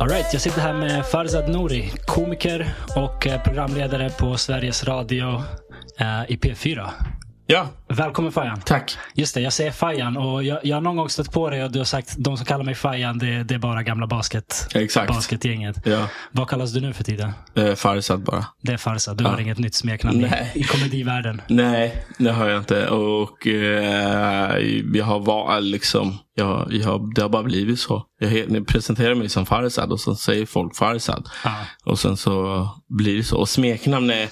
All right, jag sitter här med Farzad Nouri, komiker och programledare på Sveriges Radio i P4. Ja. Välkommen Fajan. Tack. Just det, jag säger Fajan och jag har någon gång stött på dig och du har sagt de som kallar mig Fajan det är bara gamla basketgänget. Ja. Vad kallas du nu för tiden? Farsad bara. Det är Farsad, du har inget nytt smeknamn i komedivärlden. Nej, det har jag inte och det har bara blivit så. Jag presenterar mig som Farsad och så säger folk Farsad. Och sen så blir det så och smeknamn är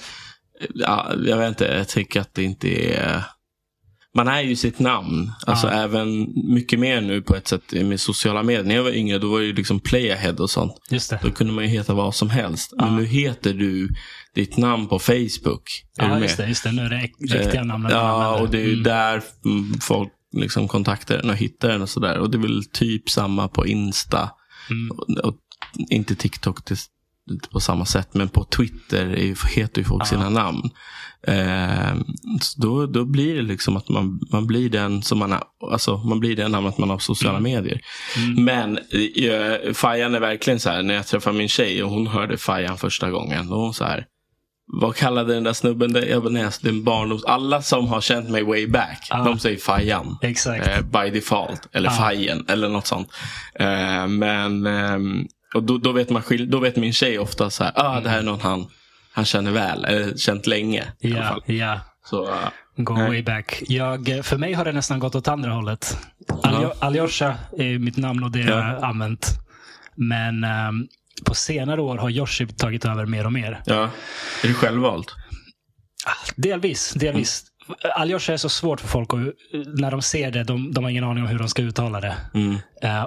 jag vet inte, jag tycker att det inte är... Man är ju sitt namn. Alltså även mycket mer nu på ett sätt med sociala medier. När jag var yngre då var det ju liksom Playahead och sånt. Just det. Då kunde man ju heta vad som helst. Men nu heter du ditt namn på Facebook. Just det. Nu är det riktiga namn. Och det är ju där folk liksom kontaktar den och hittar den och sådär. Och det är väl typ samma på Insta. Och inte TikTok inte på samma sätt, men på Twitter heter ju folk sina namn. Så då blir det liksom att man blir den som man har, alltså man blir den namnet man har på sociala medier. Men Fajan är verkligen så här, när jag träffade min tjej och hon hörde Fajan första gången och hon så här, vad kallade den där snubben där? Jag bara, det är en barndoms. Alla som har känt mig way back, de säger Fajan. Exakt. By default eller Fajan eller något sånt. Och då vet man då vet min tjej ofta så här, det här är någon han känner väl eller känt länge i alla fall. Ja. Så go way back. För mig har det nästan gått åt andra hållet. Aljosha är mitt namn och det är använt. Men på senare år har Yoshi tagit över mer och mer. Ja. Är du självvalt? Delvis. Aljosha är så svårt för folk och när de ser det, de har ingen aning om hur de ska uttala det.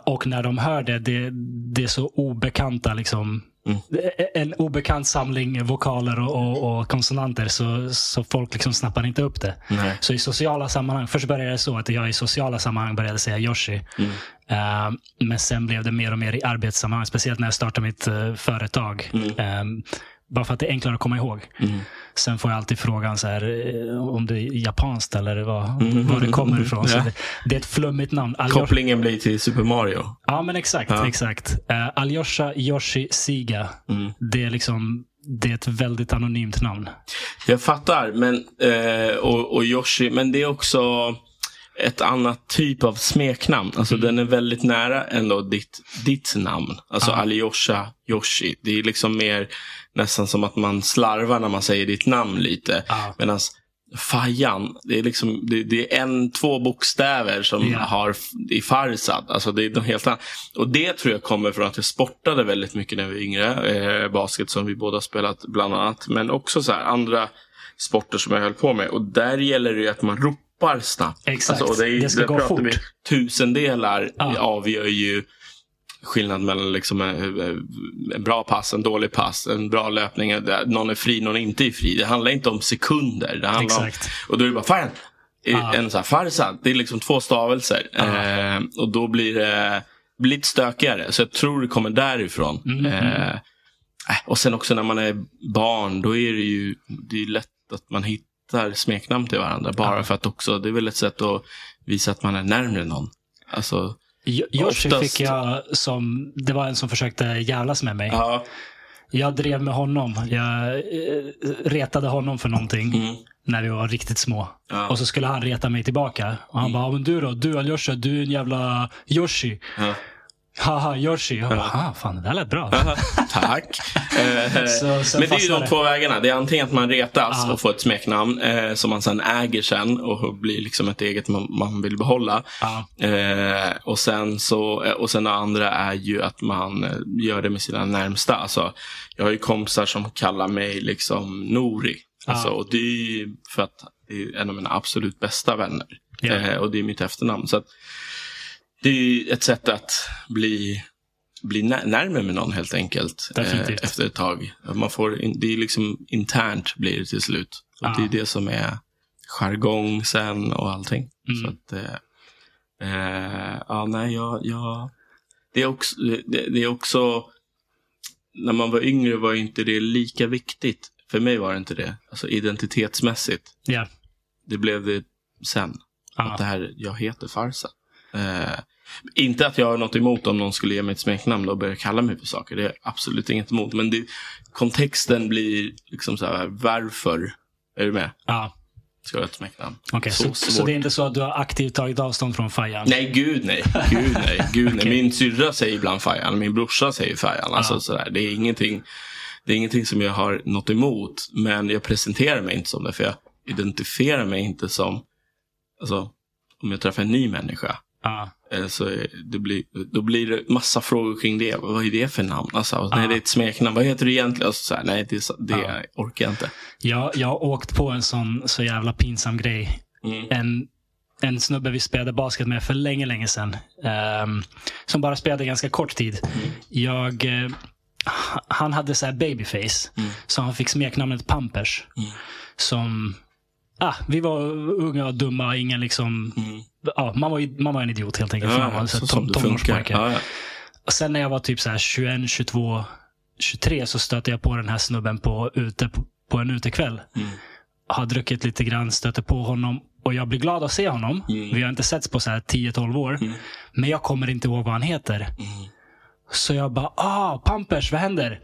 Och när de hör det är så obekanta liksom, en obekant samling vokaler och konsonanter så folk liksom snappar inte upp det. Nej. Så i sociala sammanhang, först började det så att jag i sociala sammanhang började säga Yoshi. Men sen blev det mer och mer i arbetssammanhang, speciellt när jag startade mitt företag. Bara för att det är enklare att komma ihåg. Sen får jag alltid frågan så här, om det är japanskt eller var det kommer ifrån. Så det är ett flummigt namn. Kopplingen blir till Super Mario. Ja, men exakt. Aljosha Yoshi Siga. Det är liksom... Det är ett väldigt anonymt namn. Jag fattar, men och Yoshi, men det är också ett annat typ av smeknamn. Alltså den är väldigt nära ändå ditt namn. Alltså Aljosha Yoshi. Det är liksom mer nästan som att man slarvar när man säger ditt namn lite. Medan Fajan, det är liksom det är två bokstäver som har i Farsad. Alltså det är de helt annat. Och det tror jag kommer från att jag sportade väldigt mycket när vi var yngre. Basket som vi båda spelat bland annat. Men också så här, andra sporter som jag höll på med. Och där gäller det ju att man ropar snabbt. Exakt. Alltså, det ska gå fort. Tusendelar avgör ju skillnad mellan liksom en bra pass, en dålig pass, en bra löpning, någon är fri, någon inte är fri. Det handlar inte om sekunder. Det handlar om, och då är det bara fan, en så här Farsad. Det är liksom två stavelser. Och då blir det lite stökigare. Så jag tror det kommer därifrån. Och sen också när man är barn, då är det ju lätt att man hittar smeknamn till varandra bara för att också det är väl ett sätt att visa att man är närmare någon. Alltså Yoshi fick jag som det var en som försökte jävlas med mig. Ja. Jag drev med honom. Jag retade honom för någonting när vi var riktigt små. Ja. Och så skulle han reta mig tillbaka och han bara, men du då, du Aljosha, du är en jävla Yoshi. Ja. Haha, Yoshi. Jaha, fan, det där lät bra. Tack. Men det är ju de två vägarna. Det är antingen att man retas och får ett smeknamn som man sen äger sen och blir liksom ett eget man vill behålla. Och sen det andra är ju att man gör det med sina närmsta. Alltså, jag har ju kompisar som kallar mig liksom Nouri. Alltså, och det är ju för att det är en av mina absolut bästa vänner. Och det är mitt efternamn. Så att det är ju ett sätt att bli närmare med någon helt enkelt. Efter ett tag. Man får det är liksom internt blir det till slut. Och det är det som är jargong sen och allting. Så att det är också när man var yngre var inte det lika viktigt. För mig var det inte det. Alltså identitetsmässigt. Yeah. Det blev det sen. Ah. Att det här, jag heter Farzad. Inte att jag har något emot om någon skulle ge mig ett smeknamn och börja kalla mig för saker. Det är absolut inget emot. Men det, kontexten blir liksom så här, varför är du med? Ja. Ah. Ska jag ett smeknamn. Okay, så det är inte så att du har aktivt tagit avstånd från Fajan? Nej, gud nej. Gud, nej, gud, okay. Min syrra säger ibland Fajan. Min brorsa säger Fajan. Alltså, ah. Sådär. Det är ingenting som jag har något emot. Men jag presenterar mig inte som det. För jag identifierar mig inte som... Alltså, om jag träffar en ny människa... Ah. Så då blir det massa frågor kring det. Vad är det för namn? Alltså, nej, det är ett smeknamn. Vad heter du egentligen? Alltså, så här, nej, det orkar jag inte. Jag har åkt på en sån så jävla pinsam grej. Mm. En snubbe vi spelade basket med för länge sedan. Som bara spelade ganska kort tid. Mm. Han hade så här babyface. Mm. Så han fick smeknamnet Pampers. Mm. Som... vi var unga och dumma, ingen liksom... Mm. Man var en idiot helt enkelt. Ja, så som det funkar. Ja. Och sen när jag var typ så här 21, 22, 23 så stötte jag på den här snubben på en utekväll. Mm. Har druckit lite grann, stötte på honom och jag blir glad att se honom. Mm. Vi har inte setts på så här 10-12 år. Mm. Men jag kommer inte ihåg vad han heter. Mm. Så jag bara, Pampers, vad händer?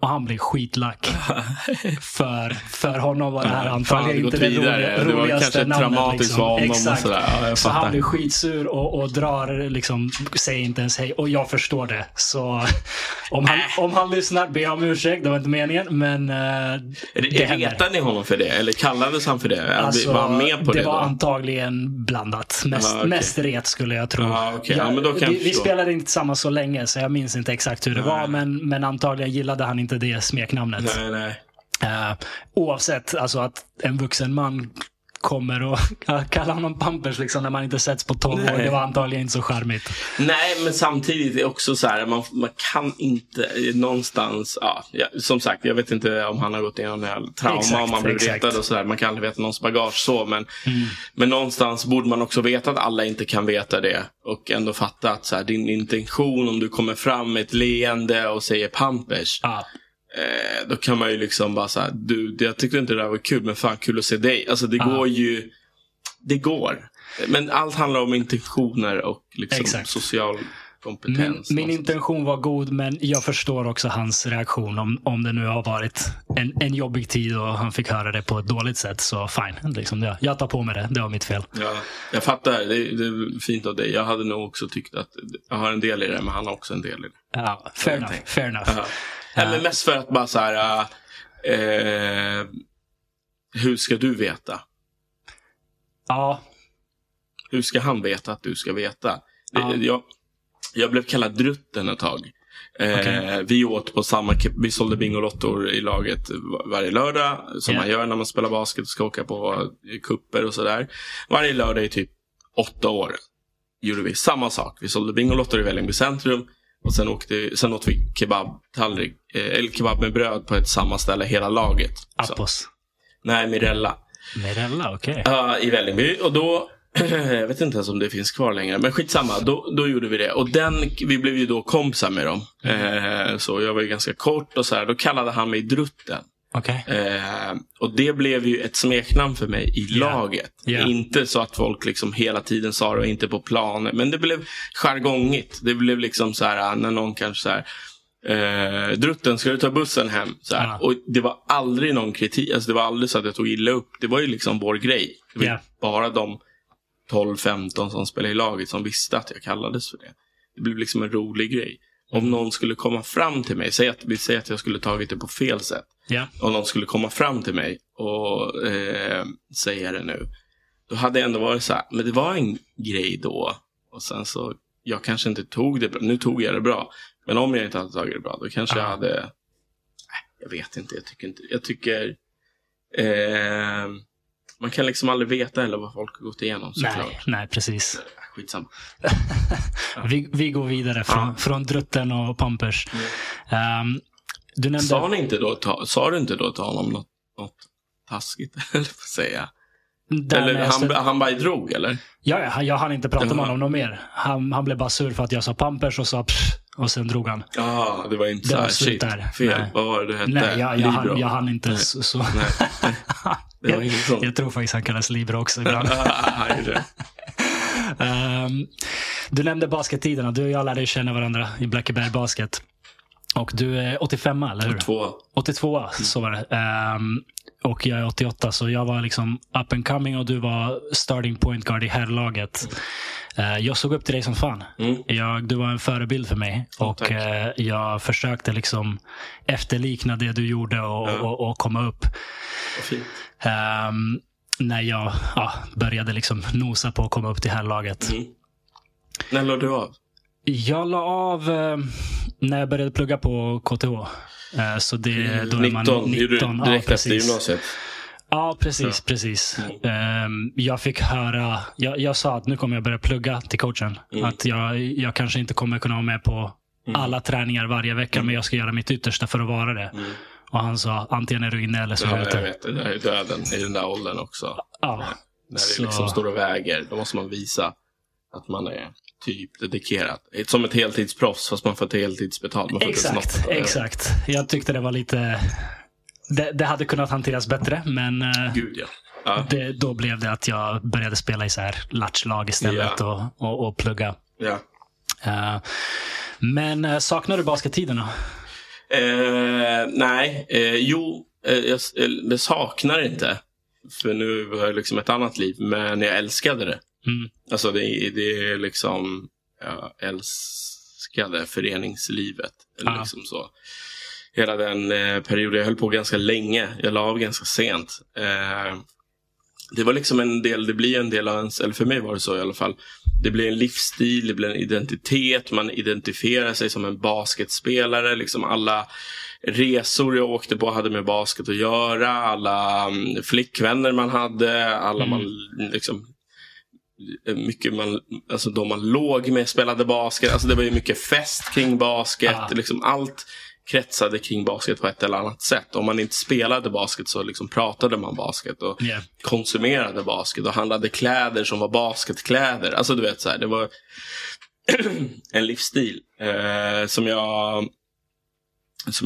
Och han blev skitlack. För honom var det här anfallet inte det roligaste namnet. Det var kanske traumatiskt liksom. För honom. Exakt. Och sådär. Ja, så han blev skitsur och drar liksom, säger inte ens hej. Och jag förstår det. Så om han lyssnar, be om ursäkt, det var inte meningen. Men det händer. Retade ni honom för det? Eller kallades han för det? Alltså, var han med på det var då? Antagligen blandat. Mest ret skulle jag tro. Okay. Ja, men då kan vi spelade inte tillsammans så länge, så jag minns inte exakt hur det var, men antagligen gillade han inte det smeknamnet. Nej. Oavsett, alltså att en vuxen man kommer och kallar honom Pampers liksom, när man inte sätts på 12 år, det var antagligen inte så charmigt. Nej, men samtidigt är det också så här, man kan inte någonstans, som sagt, jag vet inte om han har gått igenom någon trauma, om man blir retad och sådär, man kan aldrig veta någons bagage så, men någonstans borde man också veta att alla inte kan veta det och ändå fatta att så här, din intention, om du kommer fram med ett leende och säger Pampers, då kan man ju liksom bara så här, du, jag tyckte inte det där var kul, men fan kul att se dig. Alltså det går ju, men allt handlar om intentioner och liksom social kompetens. Min intention var god, men jag förstår också hans reaktion om det nu har varit en jobbig tid och han fick höra det på ett dåligt sätt, så fine. Liksom, jag tar på mig det var mitt fel. Ja, jag fattar, det är fint av dig. Jag hade nog också tyckt att jag har en del i det, men han har också en del i det. Ja, fair enough. Uh-huh. Eller mest för att bara så här, hur ska du veta? Ja. Hur ska han veta att du ska veta? Ja. Jag blev kallad Drutten ett tag. Okay. Vi åt på samma... Vi sålde bingolottor i laget varje lördag. Som man gör när man spelar basket och ska åka på kupper och sådär. Varje lördag i typ 8 år gjorde vi samma sak. Vi sålde bingolottor i Vällingby centrum. Och sen åt vi kebab med bröd på ett samma ställe, hela laget. Appos? Nej, Mirella. Mirella, okej. I Vällingby. Och då, jag vet inte ens om det finns kvar längre, men skitsamma, då gjorde vi det. Och vi blev ju då kompisar med dem. Så jag var ju ganska kort och så här. Då kallade han mig Drutten. Okay. Och det blev ju ett smeknamn för mig i laget. Inte så att folk liksom hela tiden sa det och inte på planen, men det blev jargongigt. Det blev liksom så här, när någon kanske så här, Drutten, ska du ta bussen hem? Så här. Och det var aldrig någon kritik, alltså det var aldrig så att jag tog illa upp. Det var ju liksom vår grej. Det var bara de 12-15 som spelade i laget som visste att jag kallades för det. Det blev liksom en rolig grej. Om någon skulle komma fram till mig, säg att jag skulle tagit det på fel sätt. Om någon skulle komma fram till mig och säga det nu, då hade jag ändå varit så här, men det var en grej då. Och sen så, jag kanske inte tog det bra. Nu tog jag det bra. Men om jag inte hade tagit det bra, då kanske jag hade... Nej, jag vet inte, jag tycker man kan liksom aldrig veta eller vad folk har gått igenom, såklart. Nej, precis. Skitsamma. Vi går vidare från Drutten och Pampers. Du nämnde... Sa du inte då till honom något taskigt? Eller vad säga? Han bara drog, eller? Ja, jag hann inte prata med honom något mer. Han blev bara sur för att jag sa Pampers och sa och sen drog han. Ja, det var inte det så här fel. Vad var det hette? Nej, jag hann inte. Nej. Så. Nej. Det var inget sånt. Jag tror faktiskt han kallas Libra också ibland. Du nämnde baskettiderna. Du och jag lärde känna varandra i Black Bear Basket. Och du är 85, eller hur? 82, så var det. Och jag är 88, så jag var liksom up and coming och du var starting point guard i herrlaget. Jag såg upp till dig som fan. Du var en förebild för mig. Och jag försökte liksom efterlikna det du gjorde och komma upp. Fint. När jag började liksom nosa på att komma upp till herrlaget. När lade du av? Jag la av när jag började plugga på KTH. Så det, då är man 19 direkt efter gymnasiet. Ja, precis. Jag fick höra, jag sa att nu kommer jag börja plugga till coachen. Att jag kanske inte kommer kunna vara med på alla träningar varje vecka, men jag ska göra mitt yttersta för att vara det. Och han sa, antingen är du inne eller så är du ute. Jag vet, det är döden i den där åldern också. Ja. När det liksom står och väger, då måste man visa att man är typ dedikerad. Som ett heltidsproffs, fast man får ett heltidsbetalt. Exakt. Jag tyckte det var lite... Det hade kunnat hanteras bättre, men... Gud, ja. Då blev det att jag började spela i så här latchlag istället och plugga. Ja. Men saknar du baskettiderna? Nej. Jag saknar inte. För nu har jag liksom ett annat liv, men jag älskade det. Alltså det är liksom, jag älskade föreningslivet liksom så. Hela den perioden, jag höll på ganska länge. Jag la av ganska sent. Det var liksom det blir en del av ens, eller för mig var det så i alla fall. Det blir en livsstil, det blir en identitet. Man identifierar sig som en basketspelare. Liksom alla resor jag åkte på hade med basket att göra. Alla flickvänner man hade. Alla man liksom... mycket man, alltså de man låg med spelade basket, alltså det var ju mycket fest kring basket, liksom allt kretsade kring basket på ett eller annat sätt. Om man inte spelade basket så liksom pratade man basket och konsumerade basket och handlade kläder som var basketkläder, alltså du vet så här, det var en livsstil som jag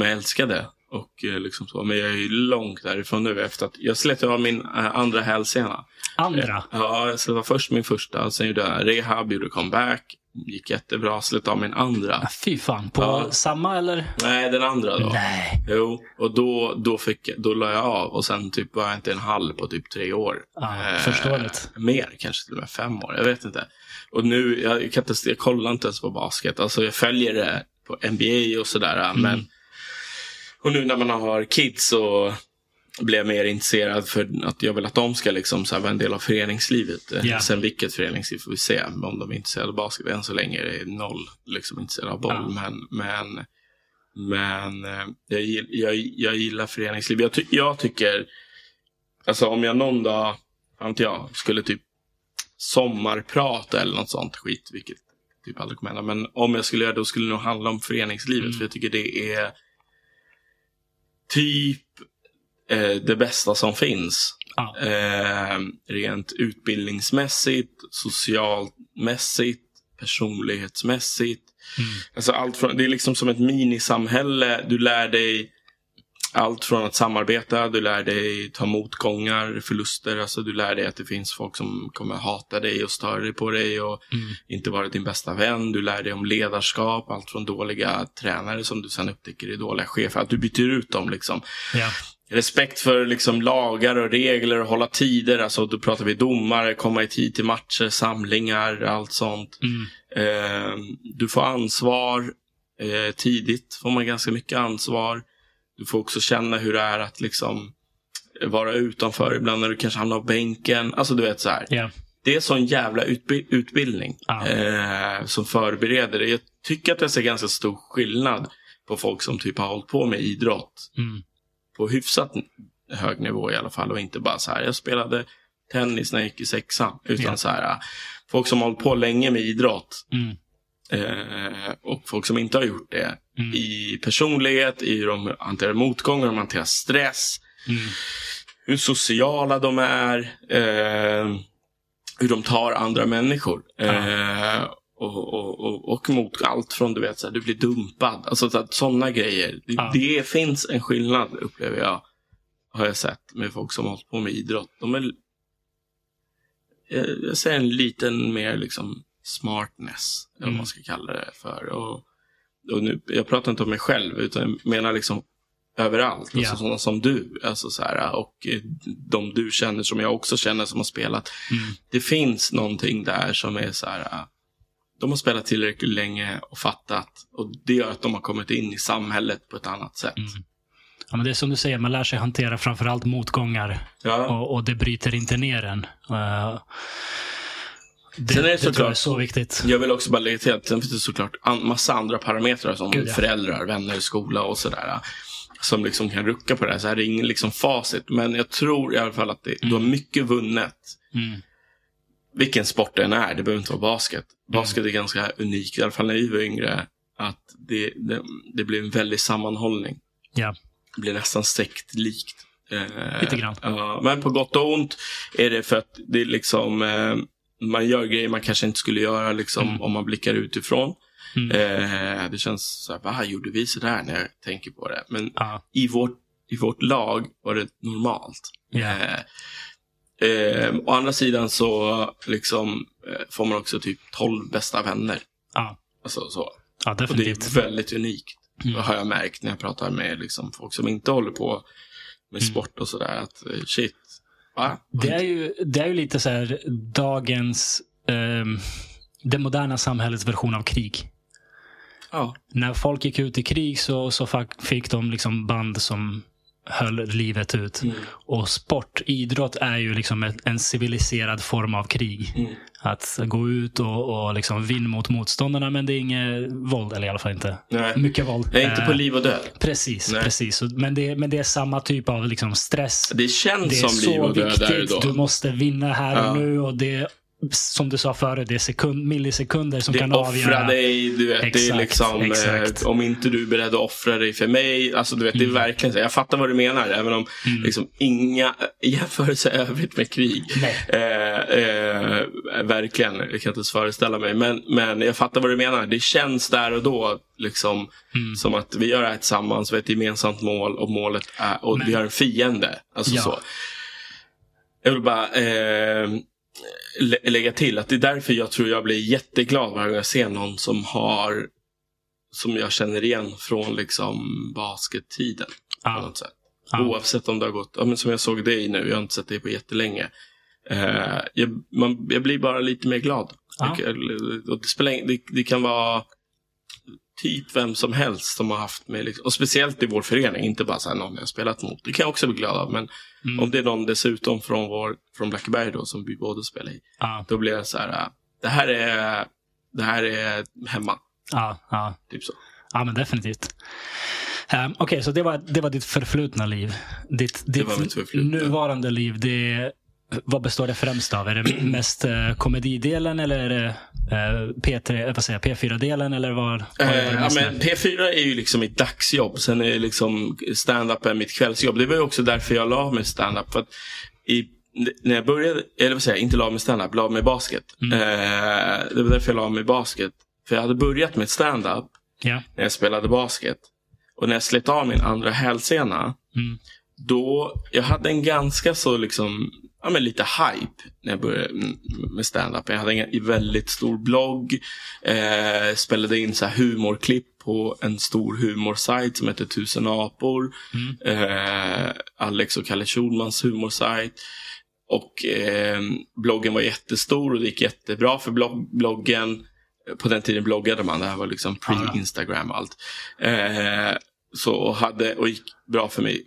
älskade och liksom så. Men jag är ju långt därifrån nu efter att jag släppte av min andra hälsena. Andra? Ja, jag släppte först min första, sen gjorde jag rehab, gjorde comeback, gick jättebra, släppte av min andra. Fy fan, på samma eller? Nej, den andra då. Nej. Jo, och då la jag av och sen typ var jag inte en halv på typ 3 år. Förståeligt. Mer, kanske till och med 5 år, jag vet inte. Och nu, jag kollar inte ens på basket, alltså jag följer det på NBA och sådär, men och nu när man har kids så blir jag mer intresserad för att jag vill att de ska liksom så här vara en del av föreningslivet. Sen vilket föreningsliv får vi se, om de är intresserade av basket. Än så länge är det noll liksom intresserade av boll. Men jag gillar föreningsliv. Jag tycker, alltså om jag någon dag skulle typ sommarprata eller något sånt skit, vilket typ aldrig kommer hända. Men om jag skulle göra det, då skulle det nog handla om föreningslivet. För jag tycker det är typ det bästa som finns. Rent utbildningsmässigt, socialt mässigt, personlighetsmässigt. Alltså allt från, det är liksom som ett minisamhälle. Du lär dig allt från att samarbeta, du lär dig ta motgångar, förluster. Alltså du lär dig att det finns folk som kommer hata dig och störa dig på dig och inte vara din bästa vän. Du lär dig om ledarskap, allt från dåliga tränare som du sen upptäcker är dåliga chefer, att du byter ut dem liksom. Respekt för liksom lagar och regler och hålla tider, alltså då pratar vi domare, komma i tid till matcher, samlingar, allt sånt. Du får ansvar tidigt, får man ganska mycket ansvar. Du får också känna hur det är att liksom vara utanför ibland när du kanske hamnar på bänken. Alltså du vet så här. Det är sån jävla utbildning som förbereder dig. Jag tycker att det är ganska stor skillnad på folk som typ har hållit på med idrott. På hyfsat hög nivå i alla fall. Och inte bara så här, jag spelade tennis när jag gick i 6:an. Utan så här, folk som har hållit på länge med idrott. Och folk som inte har gjort det i personlighet, i hur de hanterar motgångar, de hanterar stress, hur sociala de är, hur de tar andra människor, och mot allt från du vet så här, du blir dumpad, alltså så att sådana grejer. Ja. Det finns en skillnad, upplever jag, har jag sett med folk som hållit på med idrott. De är, jag säger, en liten mer liksom smartness, eller vad man ska kalla det för. Och nu, jag pratar inte om mig själv, utan jag menar liksom överallt, alltså sådana som du, alltså så här, och de du känner som jag också känner som har spelat. Det finns någonting där som är så här, de har spelat tillräckligt länge och fattat, och det gör att de har kommit in i samhället på ett annat sätt. Ja, men det är som du säger, man lär sig hantera framförallt motgångar, och det bryter inte ner en. Det är så viktigt. Jag vill också bara lägga till att det finns såklart massa andra parametrar som föräldrar, vänner, skola och sådär, som liksom kan rucka på det här. Så här är ingen liksom facit, men jag tror i alla fall att du har mycket vunnet. Vilken sport den är, det behöver inte vara basket. Basket är ganska unik, i alla fall när vi var yngre, att det blir en väldig sammanhållning. Ja. Det blir nästan sektlikt. Lite grann. Men på gott och ont är det, för att det är liksom... man gör grejer man kanske inte skulle göra liksom, om man blickar utifrån. Det känns så här, vad gjorde vi så där när jag tänker på det? Men i vårt lag var det normalt. Å andra sidan så liksom, får man också typ 12 bästa vänner. Alltså, så. Och det är väldigt unikt. Det har jag märkt när jag pratar med liksom, folk som inte håller på med sport och sådär. Att shit. Det är ju lite så här dagens det moderna samhällets version av krig. När folk gick ut i krig så fick de liksom band som höll livet ut. Och sportidrott är ju liksom en civiliserad form av krig. Att gå ut och liksom vinna mot motståndarna, men det är inget våld, eller i alla fall inte mycket våld. Det är inte på liv och död. Precis. Men det är samma typ av liksom stress. Det känns det som liv och död där då. Du måste vinna här och nu, och det, som du sa förut, det är millisekunder som det kan avgöra. Offra dig, du vet, exakt, det är liksom, om inte du är beredd att offra dig för mig, alltså du vet, det är verkligen så. Jag fattar vad du menar, även om liksom inga jämförelser övrigt med krig. Verkligen, jag kan inte föreställa mig, men jag fattar vad du menar. Det känns där och då liksom som att vi gör det här tillsammans, vi har ett gemensamt mål, och målet är, och vi har en fiende, alltså så. Jag vill bara lägga till att det är därför jag tror jag blir jätteglad när jag ser någon som jag känner igen från liksom baskettiden på något sätt. Oavsett om det har gått, men som jag såg det i nu, jag har inte sett det på jättelänge. Jag blir bara lite mer glad. Det kan vara typ vem som helst som har haft med liksom, och speciellt i vår förening, inte bara så här någon jag spelat mot, det kan jag också bli glad av, men om det är någon dessutom från Blackberg då, som vi båda spelar i, då blir jag så här, det här är hemma. Typ så. Ja, men definitivt. Okej, så det var ditt förflutna liv. Ditt nuvarande liv, det, vad består det främst av? Är det mest komedidelen, eller är det P3, vad säger jag, P4-delen, eller vad är det mest? Men P4 är ju liksom mitt dagsjobb. Sen är liksom stand-up mitt kvällsjobb. Det var ju också därför jag la mig stand-up, för att när jag började, eller vad säger jag, inte la mig stand-up, la mig basket. Det var därför jag la mig basket, för jag hade börjat med stand-up när jag spelade basket. Och när jag slet av min andra hälsena, då, jag hade en ganska så liksom, men lite hype när jag började med stand-up. Jag hade en väldigt stor blogg, spelade in så här humorklipp på en stor humorsajt som heter Tusen Apor, Alex och Kalle Schulmans humorsajt, och bloggen var jättestor, och det gick jättebra för bloggen. På den tiden bloggade man, det här var liksom pre-Instagram och allt, och gick bra för mig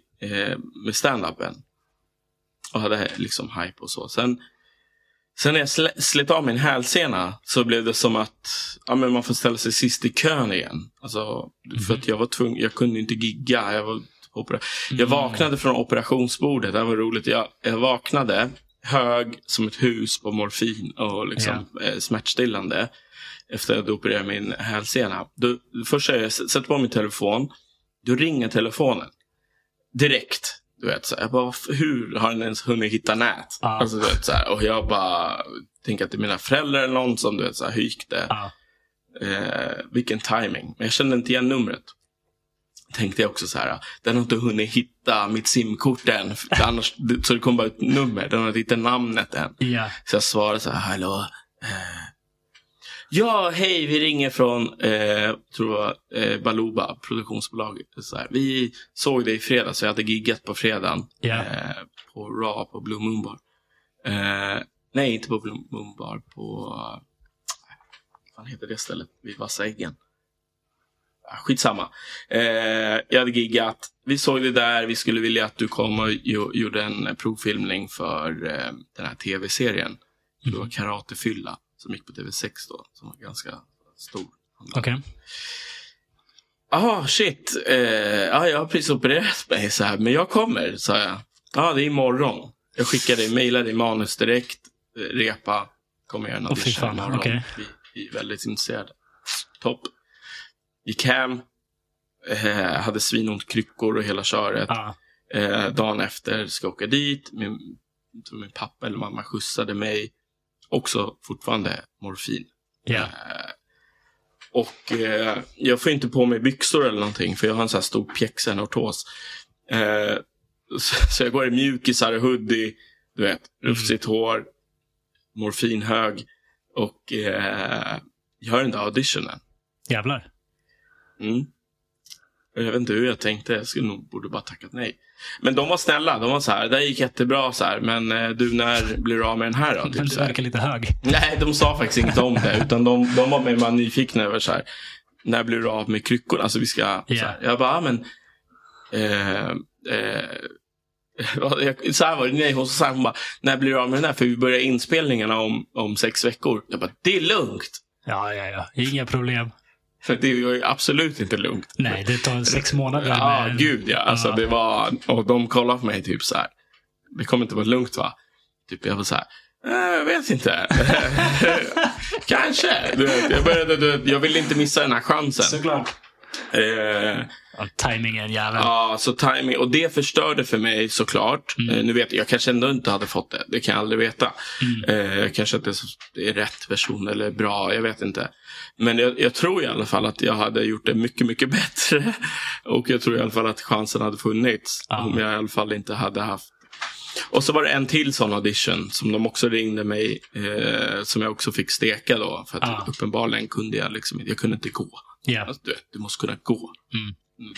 med stand-upen. Och hade liksom hype och så. Sen när jag slet av min hälsena, så blev det som att men man får ställa sig sist i kön igen. Alltså, för att jag var tvungen. Jag kunde inte gigga. Jag vaknade från operationsbordet. Det var roligt. Jag vaknade hög som ett hus på morfin och liksom smärtstillande. Efter att jag opererade min hälsena. Först sätter på min telefon. Då ringer telefonen. Direkt. Du vet, så jag bara, hur har den ens hunnit hitta nät? Alltså, du vet, så här, och jag bara tänker att det är mina föräldrar eller någon som, du vet, så här, hur gick det? Vilken timing. Men jag kände inte igen numret. Tänkte jag också så här, den har inte hunnit hitta mitt simkort än, annars, så det kom bara ett nummer. Den har inte hittat namnet än. Yeah. Så jag svarade så här, hallå. Ja, hej, vi ringer från Baluba, produktionsbolaget. Så här, vi såg dig i fredag, så jag hade giggat på fredagen. Yeah. På Raw, på Blue Moon Bar. Nej, inte på Blue Moon Bar, på... Vad heter det stället? Vid Vassa Äggen. Skitsamma. Jag hade giggat. Vi såg det där. Vi skulle vilja att du kom och gjorde en provfilmning för den här tv-serien. Det var Karatefylla som gick på TV6 då. Som var ganska stor. Okej. Ah, shit. Jag har precis opererat mig så här. Men jag kommer, sa jag. Ja, det är imorgon. Jag skickade, mejlade manus direkt. Repa. Kommer göra en audition. Åh, okay. Vi är väldigt intresserade. Topp. Gick hem, hade svinont kryckor och hela köret. Ah. Dagen efter ska åka dit. Min pappa eller mamma skjutsade mig. Också fortfarande morfin. Yeah. Och jag får inte på mig byxor eller någonting. För jag har en sån här stor pjäxen och tås. Så jag går i mjukisar och hoodie. Du vet, rufsigt hår. Morfinhög. Och gör den där auditionen. Jävlar. Jag vet inte hur jag tänkte. Jag skulle nog borde bara tackat nej. Men de var snälla, de var så här, det gick jättebra så här, men du, när blir du av med den här då? Typ, men du verkar lite hög. Nej, de sa faktiskt inte om det. Utan de var mer nyfikna över så här, när blir du av med kryckorna? Alltså vi ska så här. Jag bara, men så här var det. Nej, hon bara, när blir du av med den här? För vi börjar inspelningarna om 6 veckor. Jag bara, det är lugnt. Ja, inga problem. För det var ju absolut inte lugnt. Nej, det tar 6 månader. Ja, men... gud ja. Alltså, det var... Och de kollade på mig typ så här. Det kommer inte vara lugnt, va? Typ jag var så här, jag vet inte. Kanske. Du vet, jag ville inte missa den här chansen. Såklart. Timingen, jävlar. Ja, så timing. Och det förstörde för mig såklart. Nu vet jag kanske ändå inte hade fått det. Det kan jag aldrig veta. Kanske att det är rätt person eller bra. Jag vet inte. Men jag tror i alla fall att jag hade gjort det mycket, mycket bättre. Och jag tror i alla fall att chansen hade funnits. Om jag i alla fall inte hade haft. Och så var det en till sån audition som de också ringde mig, som jag också fick steka då. För att uppenbarligen kunde jag liksom, jag kunde inte gå. Yeah. Alltså, du måste kunna gå.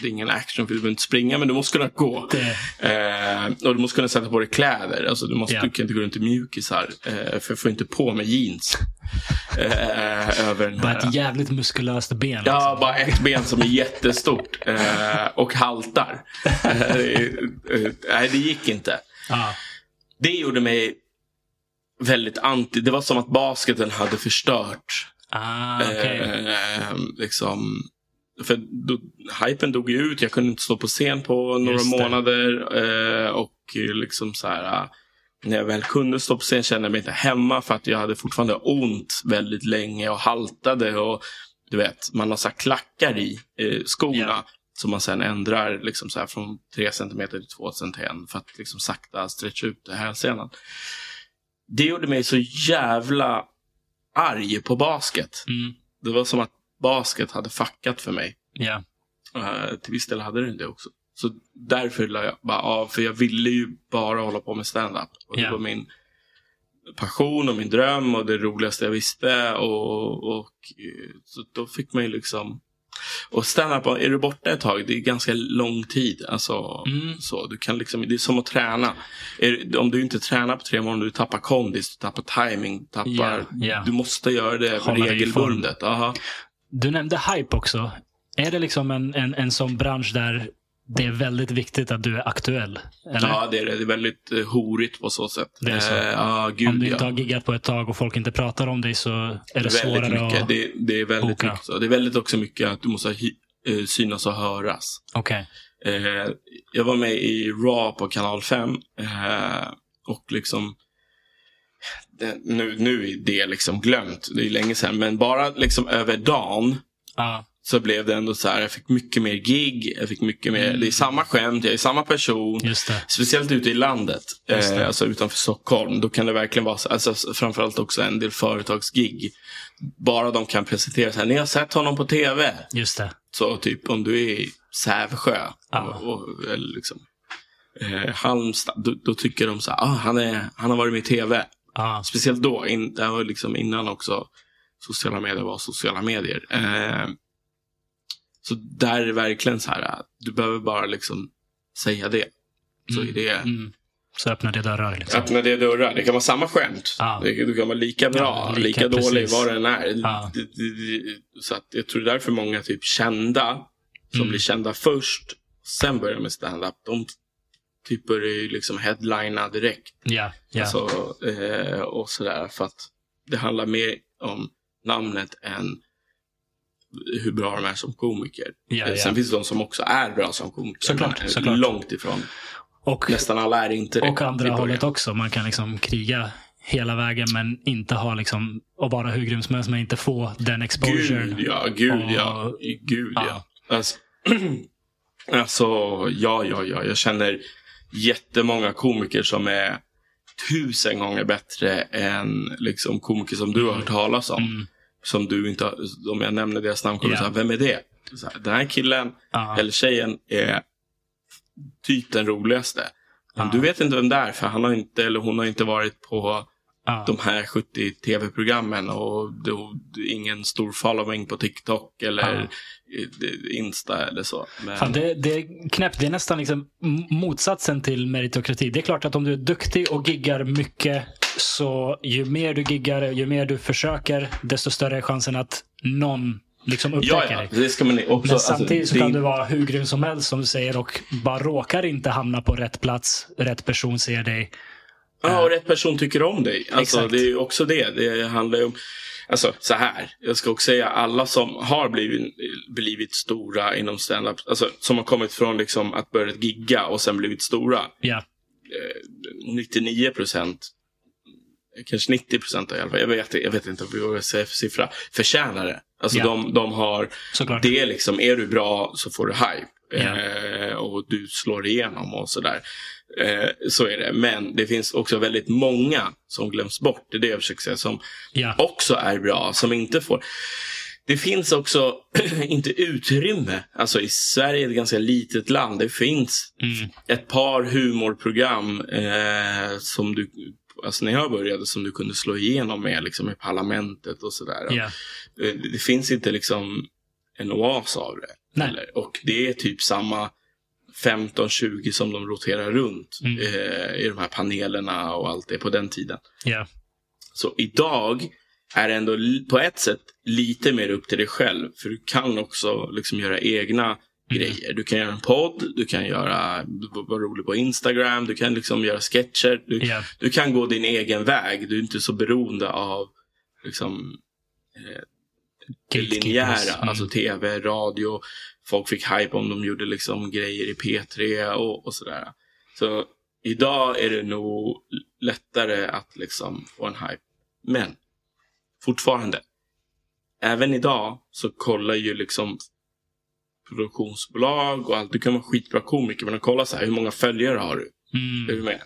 Det är ingen action, för du behöver inte springa, men du måste kunna gå. Och du måste kunna sätta på dig kläder. Alltså, du kan inte gå runt i mjukisar, för jag får inte på mig jeans. Över den bara här. Ett jävligt muskulöst ben. Ja, liksom. Bara ett ben som är jättestort. Och haltar. Nej, det gick inte. Det gjorde mig väldigt anti. Det var som att basketen hade förstört. Okay. Liksom, för hypen dog ju ut. Jag kunde inte stå på scen på några månader. Och liksom så här, när jag väl kunde stå på scen kände jag mig inte hemma. För att jag hade fortfarande ont väldigt länge och haltade. Och du vet, man har så här klackar i skorna. Som man sen ändrar liksom så här, från 3 cm till 2 cm för att liksom sakta stretcha ut det här scenen. Det gjorde mig så jävla arg på basket. Det var som att basket hade fuckat för mig. Till viss del hade den det också. Så därför la jag bara av. För jag ville ju bara hålla på med stand-up. Och det var min passion och min dröm. Och det roligaste jag visste. Och så då fick man ju liksom... Och stand-up, är du borta ett tag, det är ganska lång tid. Alltså, så, du kan liksom, det är som att träna. Om du inte tränar på 3 månader, du tappar kondis, du tappar timing, du tappar, du måste göra det regelbundet. Du nämnde hype också. Är det liksom en sån bransch där det är väldigt viktigt att du är aktuell? Eller? Ja, det är väldigt horigt på så sätt. Det är så. Gud, om du inte har giggat på ett tag och folk inte pratar om dig, så är det svårare mycket. Att det är väldigt boka. Mycket. Det är väldigt också mycket att du måste synas och höras. Okej. Jag var med i Raw på Kanal 5. Och liksom... Nu är det liksom glömt. Det är länge sedan. Men bara liksom över dagen... så blev det ändå så här, jag fick mycket mer gig, jag fick mycket mer, det är samma skämt, jag är samma person. Just det. Speciellt ute i landet, alltså utanför Stockholm, då kan det verkligen vara så, alltså framförallt också en del företagsgig, bara de kan presentera så här, ni har sett honom på TV. Just det. Så typ om du är i Sävsjö och liksom Halmstad, då tycker de så här, han har varit med i TV. Speciellt då, det var liksom innan också sociala medier var sociala medier. Så där är det verkligen så här, du behöver bara liksom säga det. Så är det. Så öppnar det dörrar liksom. Öppnar det dörrar. Det kan vara samma skämt. Det kan vara lika bra, lika dålig, vad den är. Så att jag tror det är därför många typ kända som blir kända först, sen börjar med stand-up. De typ är ju liksom headliner direkt. Alltså, och sådär, för att det handlar mer om namnet än hur bra de är som komiker. Sen finns det de som också är bra som komiker. Såklart. Långt ifrån. Och nästan alla är inte det. Och andra hållet också. Man kan liksom kriga hela vägen, men inte ha liksom, och bara hur grym som helst, men inte få den exposuren. Gud ja. Alltså, jag känner jättemånga komiker som är 1000 gånger bättre än liksom komiker som du har hört talas om. Som du inte har, om jag nämner deras namn kommer så här, vem är det? Så här, den här killen eller tjejen är typ den roligaste. Men du vet inte vem det är, för han har inte, eller hon har inte varit på de här 70 tv-programmen och ingen stor following på TikTok eller Insta eller så. Men... Fan, det är knäppt, det är nästan liksom motsatsen till meritokrati. Det är klart att om du är duktig och giggar mycket, så ju mer du giggar, ju mer du försöker, desto större är chansen att någon liksom upptäcker dig. Det ska man också, men samtidigt alltså, så kan du vara hur grym som helst som du säger, och bara råkar inte hamna på rätt plats, rätt person ser dig. Ja, och rätt person tycker om dig. Alltså, exakt. Det är ju också det. Det handlar ju om... Alltså, så här. Jag ska också säga, alla som har blivit stora inom stand-up, alltså, som har kommit från liksom, att börja gigga och sen blivit stora. 99%, kanske 90% i alla fall. Jag vet inte vad jag säger för siffra. Förtjänar det. Alltså, de har... Såklart. Det liksom, är du bra så får du hype. Och du slår igenom och sådär. Så är det. Men det finns också väldigt många som glöms bort. Det är det jag försöker säga. Som också är bra. Som inte får. Det finns också inte utrymme. Alltså i Sverige är det ett ganska litet land. Det finns ett par humorprogram som du, alltså när jag började, som du kunde slå igenom med liksom, i parlamentet och sådär. Det finns inte liksom en oas av det. Och det är typ samma 15-20 som de roterar runt i de här panelerna och allt det på den tiden. Så idag är det ändå på ett sätt lite mer upp till dig själv, för du kan också liksom göra egna grejer. Du kan göra en podd, du kan göra, vara rolig på Instagram, du kan liksom göra sketcher, du kan gå din egen väg. Du är inte så beroende av liksom linjära, alltså tv, radio. Folk fick hype om de gjorde liksom grejer i P3 och sådär. Så idag är det nog lättare att liksom få en hype. Men fortfarande, även idag så kollar ju liksom produktionsbolag och allt. Du kan vara skitbra komiker, men de kollar så här, hur många följare har du? Är du med?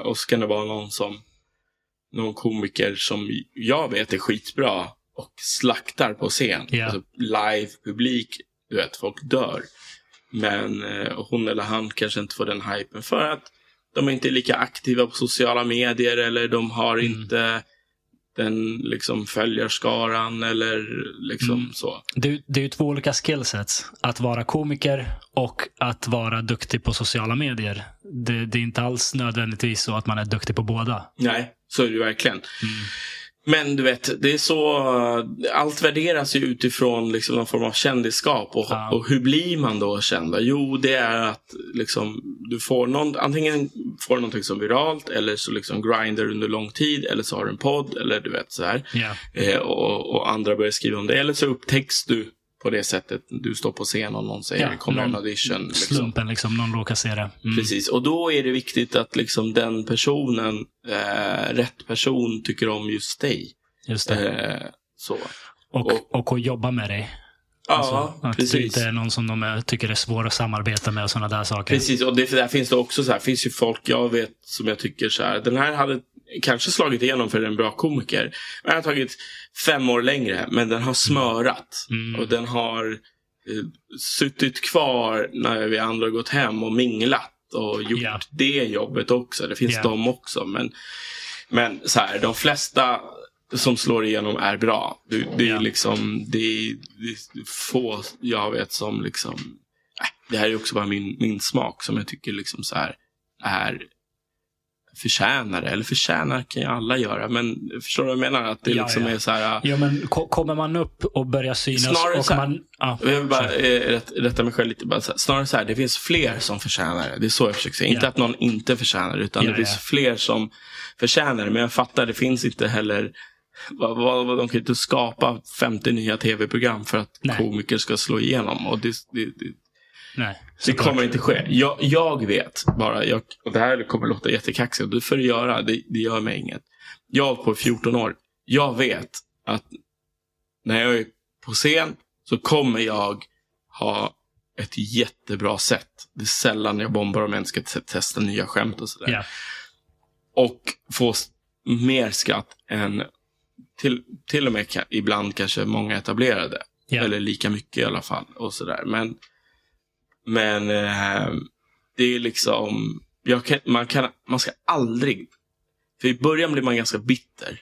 Och så kan det vara någon komiker som jag vet är skitbra och slaktar på scen. Alltså live publik, du vet, folk dör. Men hon eller han kanske inte får den hypen, för att de är inte lika aktiva på sociala medier, eller de har inte den liksom följarskaran eller liksom så. Det är ju två olika skillsets. Att vara komiker och att vara duktig på sociala medier. Det är inte alls nödvändigtvis så att man är duktig på båda. Nej, så är det verkligen. Men du vet, det är så, allt värderas ju utifrån liksom någon form av kändisskap. Och hur blir man då kända? Jo, det är att liksom, du får antingen får du någonting som viralt, eller så liksom grindar under lång tid, eller så har du en podd, eller du vet sådär. Och andra börjar skriva om det, eller så upptäcks du på det sättet. Du står på scen och någon säger kommer en audition. Liksom. Slumpen liksom, någon råkar se det. Precis, och då är det viktigt att liksom den personen, rätt person tycker om just dig. Just det. Så. och jobba med dig. Ja, alltså, precis. Det är inte någon som de tycker är svår att samarbeta med och sådana där saker. Precis, och det där finns det också så här, finns ju folk jag vet som jag tycker så här, den här hade kanske slagit igenom för en bra komiker. Den har tagit 5 år längre, men den har smörat. Mm. Och den har suttit kvar när vi andra gått hem och minglat och gjort det jobbet också. Det finns de också, men så här, de flesta som slår igenom är bra. Det är liksom det är få jag vet som liksom det här är också bara min smak som jag tycker liksom så här är förtjänare, eller förtjänar kan ju alla göra, men förstår du vad jag menar, att det liksom är så här men kommer man upp och börjar synas snarare och så här, man jag vill bara rätta mig själv lite bara så här, snarare så här, det finns fler som förtjänar det, är så jag försöker säga, inte att någon inte förtjänar utan det finns fler som förtjänar det, men jag fattar, det finns inte heller vad de kan inte skapa 50 nya tv-program för att komiker ska slå igenom, och det nej, det kommer inte ske. Jag vet bara, och det här kommer låta jättekaxigt och du får göra, det gör mig inget. Jag har på 14 år. Jag vet att när jag är på scen så kommer jag ha ett jättebra sätt. Det är sällan jag bombar om jag ska testa nya skämt och sådär. Yeah. Och få mer skratt än till och med ibland kanske många etablerade. Yeah. Eller lika mycket i alla fall och sådär. Men det är liksom man ska aldrig, för i början blir man ganska bitter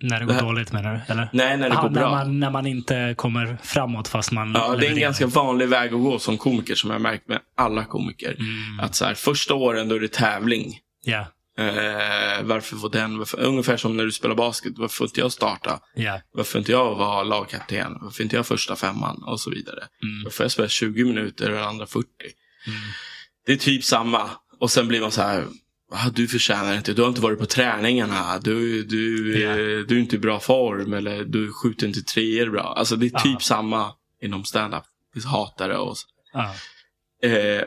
när det går dåligt med det, eller? Nej, när det går bra. När man inte kommer framåt fast man det är en ganska vanlig väg att gå som komiker, som jag märkt med alla komiker. Mm. Att så här, första åren då är det tävling. Yeah. Varför får den, ungefär som när du spelar basket, varför får inte jag starta? Yeah. Varför inte jag vara lagkapten? Varför inte jag första femman? Och så vidare. Mm. Varför jag spelar 20 minuter och den andra 40? Mm. Det är typ samma. Och sen blir man så här, du förtjänar inte, du har inte varit på träningarna, du är inte i bra form, eller du skjuter inte treor bra. Alltså det är typ samma inom stand-up. Vi hatar det och så.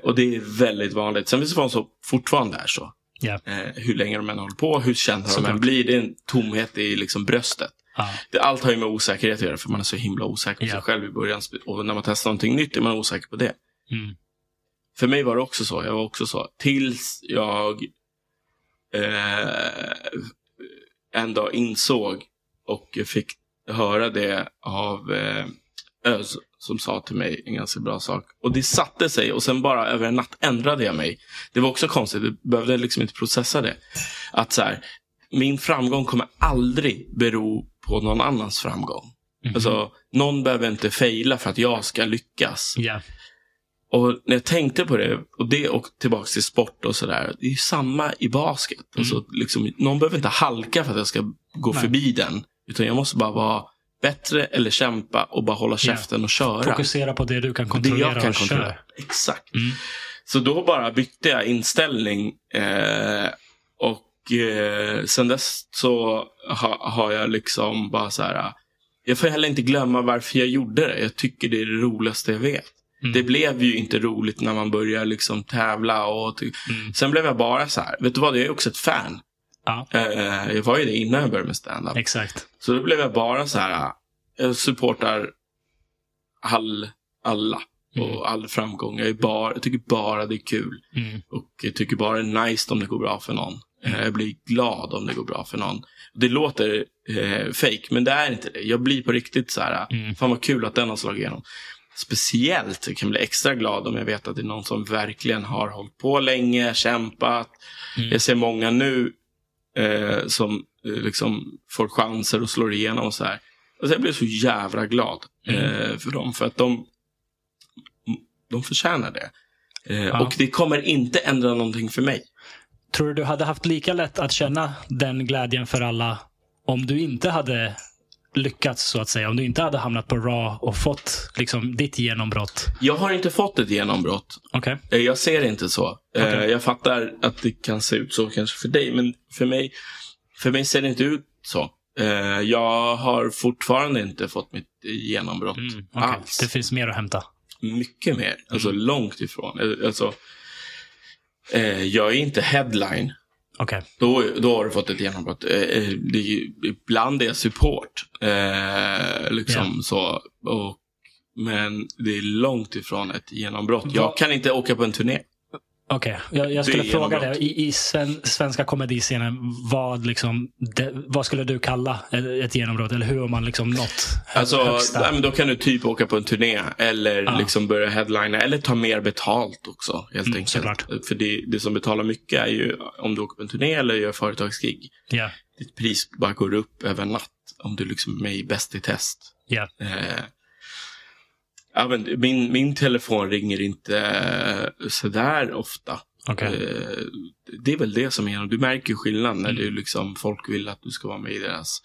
Och det är väldigt vanligt. Sen finns det folk som fortfarande är så. Yeah. Hur länge de än håller på, hur kända de än blir, det är en tomhet i liksom bröstet. Allt har ju med osäkerhet att göra, för man är så himla osäker på sig själv i början, och när man testar någonting nytt är man osäker på det. För mig var det också så, jag var också så, tills jag en dag insåg och fick höra det av Öz, som sa till mig en ganska bra sak. Och det satte sig, och sen bara över en natt ändrade jag mig. Det var också konstigt, jag behövde liksom inte processa det. Att så här, min framgång kommer aldrig bero på någon annans framgång. Mm-hmm. Alltså, någon behöver inte fejla för att jag ska lyckas. Yeah. Och när jag tänkte på det, och tillbaka till sport och sådär, det är ju samma i basket. Mm. Alltså, liksom, någon behöver inte halka för att jag ska gå förbi den, utan jag måste bara vara bättre, eller kämpa och bara hålla käften och köra. Fokusera på det du kan kontrollera, det jag kan kontrollera. Exakt. Mm. Så då bara bytte jag inställning och sen dess så har jag liksom bara så här, jag får heller inte glömma varför jag gjorde det. Jag tycker det är det roligaste jag vet. Mm. Det blev ju inte roligt när man börjar liksom tävla och sen blev jag bara så här, vet du vad, jag är också ett fan. Jag var ju det innan jag började med stand-up. Exakt. Så då blev jag bara så här, jag supportar alla och all framgång. Jag tycker bara det är kul. Och jag tycker bara det är nice om det går bra för någon. Jag blir glad om det går bra för någon. Det låter fake, men det är inte det. Jag blir på riktigt så här, fan vad kul att den har slagit igenom. Speciellt, jag kan bli extra glad om jag vet att det är någon som verkligen har hållit på länge, kämpat. Jag ser många nu som liksom får chanser och slår igenom och så här. Alltså jag blir så jävla glad för dem, för att de förtjänar det. Och det kommer inte ändra någonting för mig. Tror du hade haft lika lätt att känna den glädjen för alla om du inte hade lyckats, så att säga, om du inte hade hamnat på Raw och fått liksom ditt genombrott? Jag har inte fått ett genombrott. Okay. Jag ser det inte så. Okay. Jag fattar att det kan se ut så kanske för dig, men för mig ser det inte ut så. Jag har fortfarande inte fått mitt genombrott alls. Det finns mer att hämta. Mycket mer, alltså långt ifrån. Alltså, jag är inte headline. Okay. Då har du fått ett genombrott. Ibland är support liksom så, och, men det är långt ifrån ett genombrott. Jag kan inte åka på en turné. Okej, jag skulle fråga dig i svenska komediscenen, vad liksom vad skulle du kalla ett genombrott, eller hur har man liksom nått högsta? Alltså, då kan du typ åka på en turné eller liksom börja headlina eller ta mer betalt också, helt enkelt. Såklart. För det som betalar mycket är ju om du åker på en turné eller gör företagsgig. Yeah. Ditt pris bara går upp över natt om du liksom är bäst i test. Ja. Yeah. Min telefon ringer inte sådär ofta. Okay. Det är väl det som är. Du märker skillnaden när du liksom, folk vill att du ska vara med i deras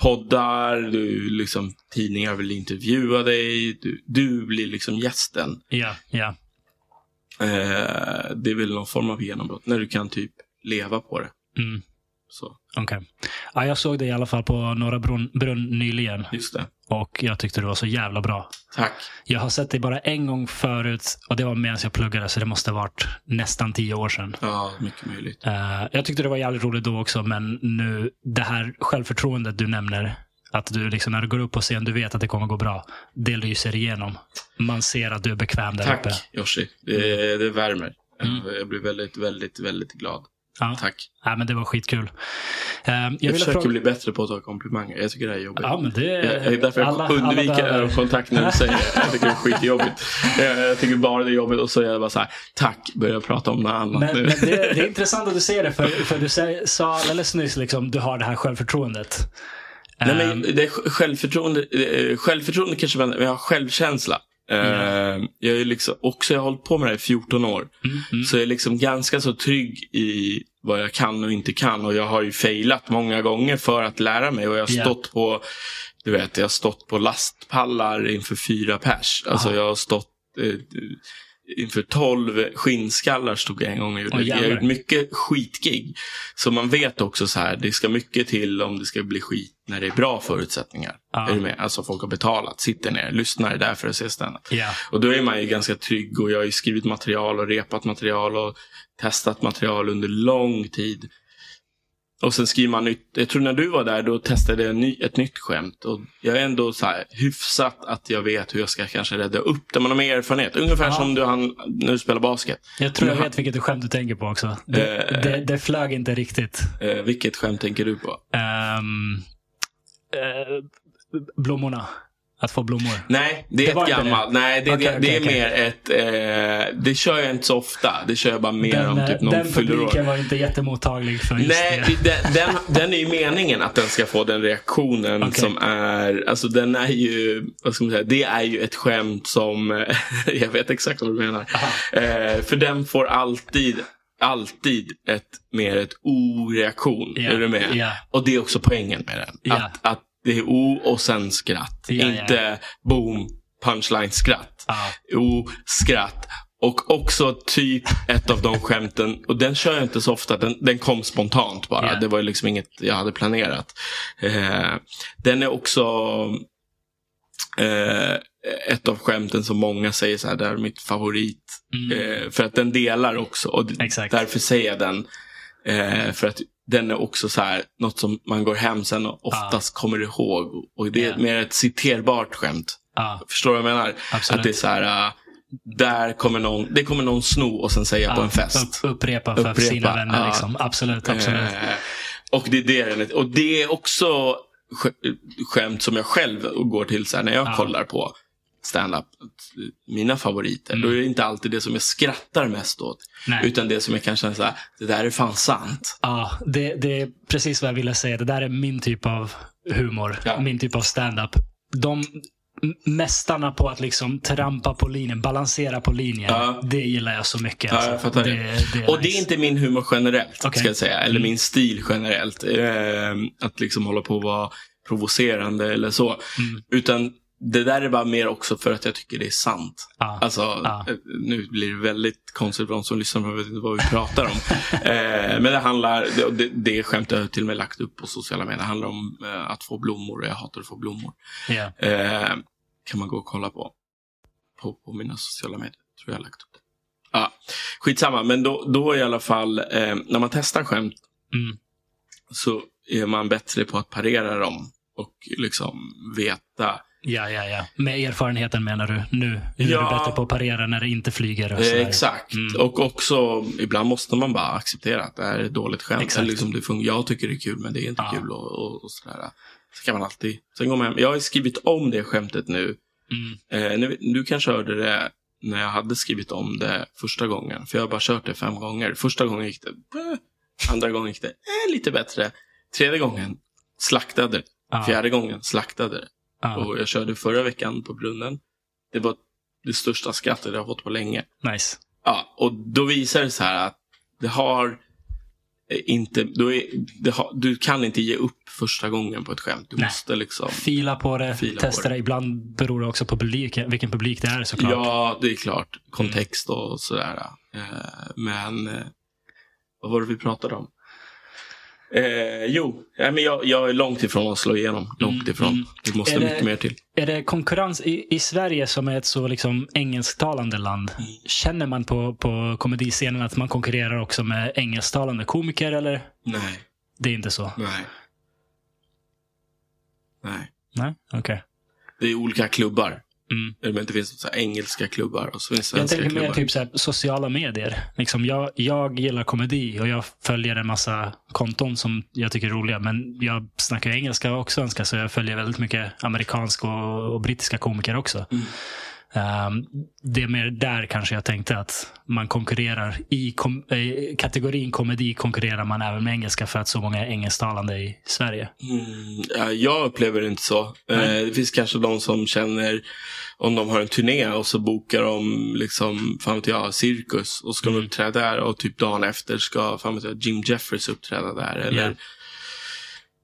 poddar, du liksom, tidningar vill intervjua dig, du blir liksom gästen. Ja. Det är väl någon form av genombrott när du kan typ leva på det. Mm. Okej. Ja, jag såg det i alla fall på Norra Brunn nyligen. Just det. Och jag tyckte det var så jävla bra. Tack. Jag har sett det bara en gång förut, och det var medan jag pluggade, så det måste ha varit nästan 10 år sedan. Ja, mycket möjligt. Jag tyckte det var jävligt roligt då också, men nu det här självförtroendet du nämner, att du liksom, när du går upp på scen, du vet att det kommer gå bra. Det lyser igenom. Man ser att du är bekväm där uppe. Tack, Yoshi. Det värmer. Jag blir väldigt, väldigt, väldigt glad. Ja. Tack. Ja, men det var skitkul. Jag försöker bli bättre på att ta komplimanger. Jag tycker det är jobbigt. Ja, men det är därför jag undviker kontakt när du säger jag tycker det är skitjobbigt. Jag tycker bara det är jobbigt, och så är jag bara så här: tack, börjar prata om något annat. Men det är intressant att du säger det, för du sa alldeles nyss liksom, du har det här självförtroendet. Nej, men det är självförtroende kanske, men jag har självkänsla. Jag är liksom också, jag har hållit på med det här i 14 år. Så jag är liksom ganska så trygg i vad jag kan och inte kan. Och jag har ju failat många gånger för att lära mig. Och jag har stått på, du vet, jag har stått på lastpallar inför 4 pers. Alltså jag har stått inför 12 skinnskallar stod jag en gång. Jag har gjort mycket skitgig. Så man vet också så här, det ska mycket till om det ska bli skit när det är bra förutsättningar. Är du med? Alltså folk har betalat, sitter ner, lyssnar där för att se stället. Och då är man ju ganska trygg, och jag har ju skrivit material och repat material och testat material under lång tid. Och sen skriver man nytt. Jag tror när du var där, då testade jag ett nytt skämt. Och jag är ändå så här hyfsat att jag vet hur jag ska kanske rädda upp det. Man har mer erfarenhet. Ungefär som du när du spelar basket. Jag tror jag vet vilket skämt du tänker på också. Det flög inte riktigt. Vilket skämt tänker du på? Blommorna. Att få blommor. Nej, det är ett gammalt. Nej, det är mer ett... det kör jag inte så ofta. Det kör jag bara mer om typ någon fyller år. Den publiken var inte jättemottaglig för just det. Den är ju meningen att den ska få den reaktionen som är... Alltså den är ju... Vad ska man säga? Det är ju ett skämt som... jag vet exakt vad du menar. För den får alltid ett o-reaktion. Är du med? Yeah. Och det är också poängen med den. Yeah. Att det är o och sen skratt. Inte boom, punchline, skratt. O, skratt. Och också typ ett av de skämten, och den kör jag inte så ofta, den kom spontant bara. Det var ju liksom inget jag hade planerat. Den är också ett av skämten som många säger så här, det är mitt favorit. För att den delar också. Och därför säger jag den. För att den är också så här, något som man går hem sen och oftast kommer ihåg. Och det är mer ett citerbart skämt. Förstår du vad jag menar? Absolut. Att det är så här, det kommer någon sno och sen säga på en fest. Upprepa för sina vänner liksom. Absolut. Och det är också skämt som jag själv går till så här, när jag kollar på stand-up, mina favoriter. Då är det inte alltid det som jag skrattar mest åt. Nej. Utan det som jag kanske är såhär, det där är fan sant. Ja, det är precis vad jag ville säga. Det där är min typ av humor. Ja. Min typ av stand-up. De mästarna på att liksom trampa på linjen, balansera på linjen. Det gillar jag så mycket. Alltså. Ja, det är och nice. Det är inte min humor generellt, ska jag säga. Eller min stil generellt. Att liksom hålla på och vara provocerande eller så. Utan det där är bara mer också för att jag tycker det är sant. Nu blir det väldigt konstigt för de som lyssnar, jag vet inte vad vi pratar om. Men det handlar, det skämt jag till och med lagt upp på sociala medier, det handlar om att få blommor, och jag hatar att få blommor. Kan man gå och kolla på mina sociala medier, tror jag lagt upp det. Ja, skitsamma. Men då i alla fall, när man testar skämt så är man bättre på att parera dem och liksom veta. Ja. Med erfarenheten menar du nu? Är du bättre på att parera när det inte flyger? Och exakt. Och också, ibland måste man bara acceptera att det här är ett dåligt skämt. Liksom, jag tycker det är kul, men det är inte kul och sådär. Så kan man alltid. Sen går man hem. Jag har skrivit om det skämtet nu. Du kanske hörde det när jag hade skrivit om det första gången. För jag har bara kört det 5 gånger. Första gången gick det. Andra gången gick det lite bättre. Tredje gången slaktade det. Fjärde gången slaktade det. Och jag körde förra veckan på Brunnen. Det var det största skrattet jag har fått på länge. Nice. Ja, och då visar det så här att det har inte, du kan inte ge upp första gången på ett skämt. Du måste liksom fila på det, testa det. Ibland beror det också på vilken publik det är, såklart. Ja, det är klart. Kontext och sådär. Men vad var det vi pratade om? Men jag är långt ifrån att slå igenom. Långt ifrån. Det måste mycket mer till. Är det konkurrens i Sverige, som är ett så liksom engelsktalande land? Känner man på komediscenen att man konkurrerar också med engelsktalande komiker, eller? Nej. Det är inte så? Nej, okej. Okay. Det är olika klubbar. Men det finns så här engelska klubbar och så finns svenska klubbar. Jag tänker mer typ så här, sociala medier. Liksom jag gillar komedi och jag följer en massa konton som jag tycker är roliga. Men jag snackar engelska och svenska, så jag följer väldigt mycket amerikanska och brittiska komiker också. Det är mer där kanske jag tänkte att man konkurrerar i kategorin komedi, konkurrerar man även med engelska för att så många är engelsktalande i Sverige. Jag upplever det inte så. Det finns kanske de som känner, om de har en turné och så bokar de liksom, cirkus, och ska de uppträda där, och typ dagen efter ska Jim Jeffers uppträda där, eller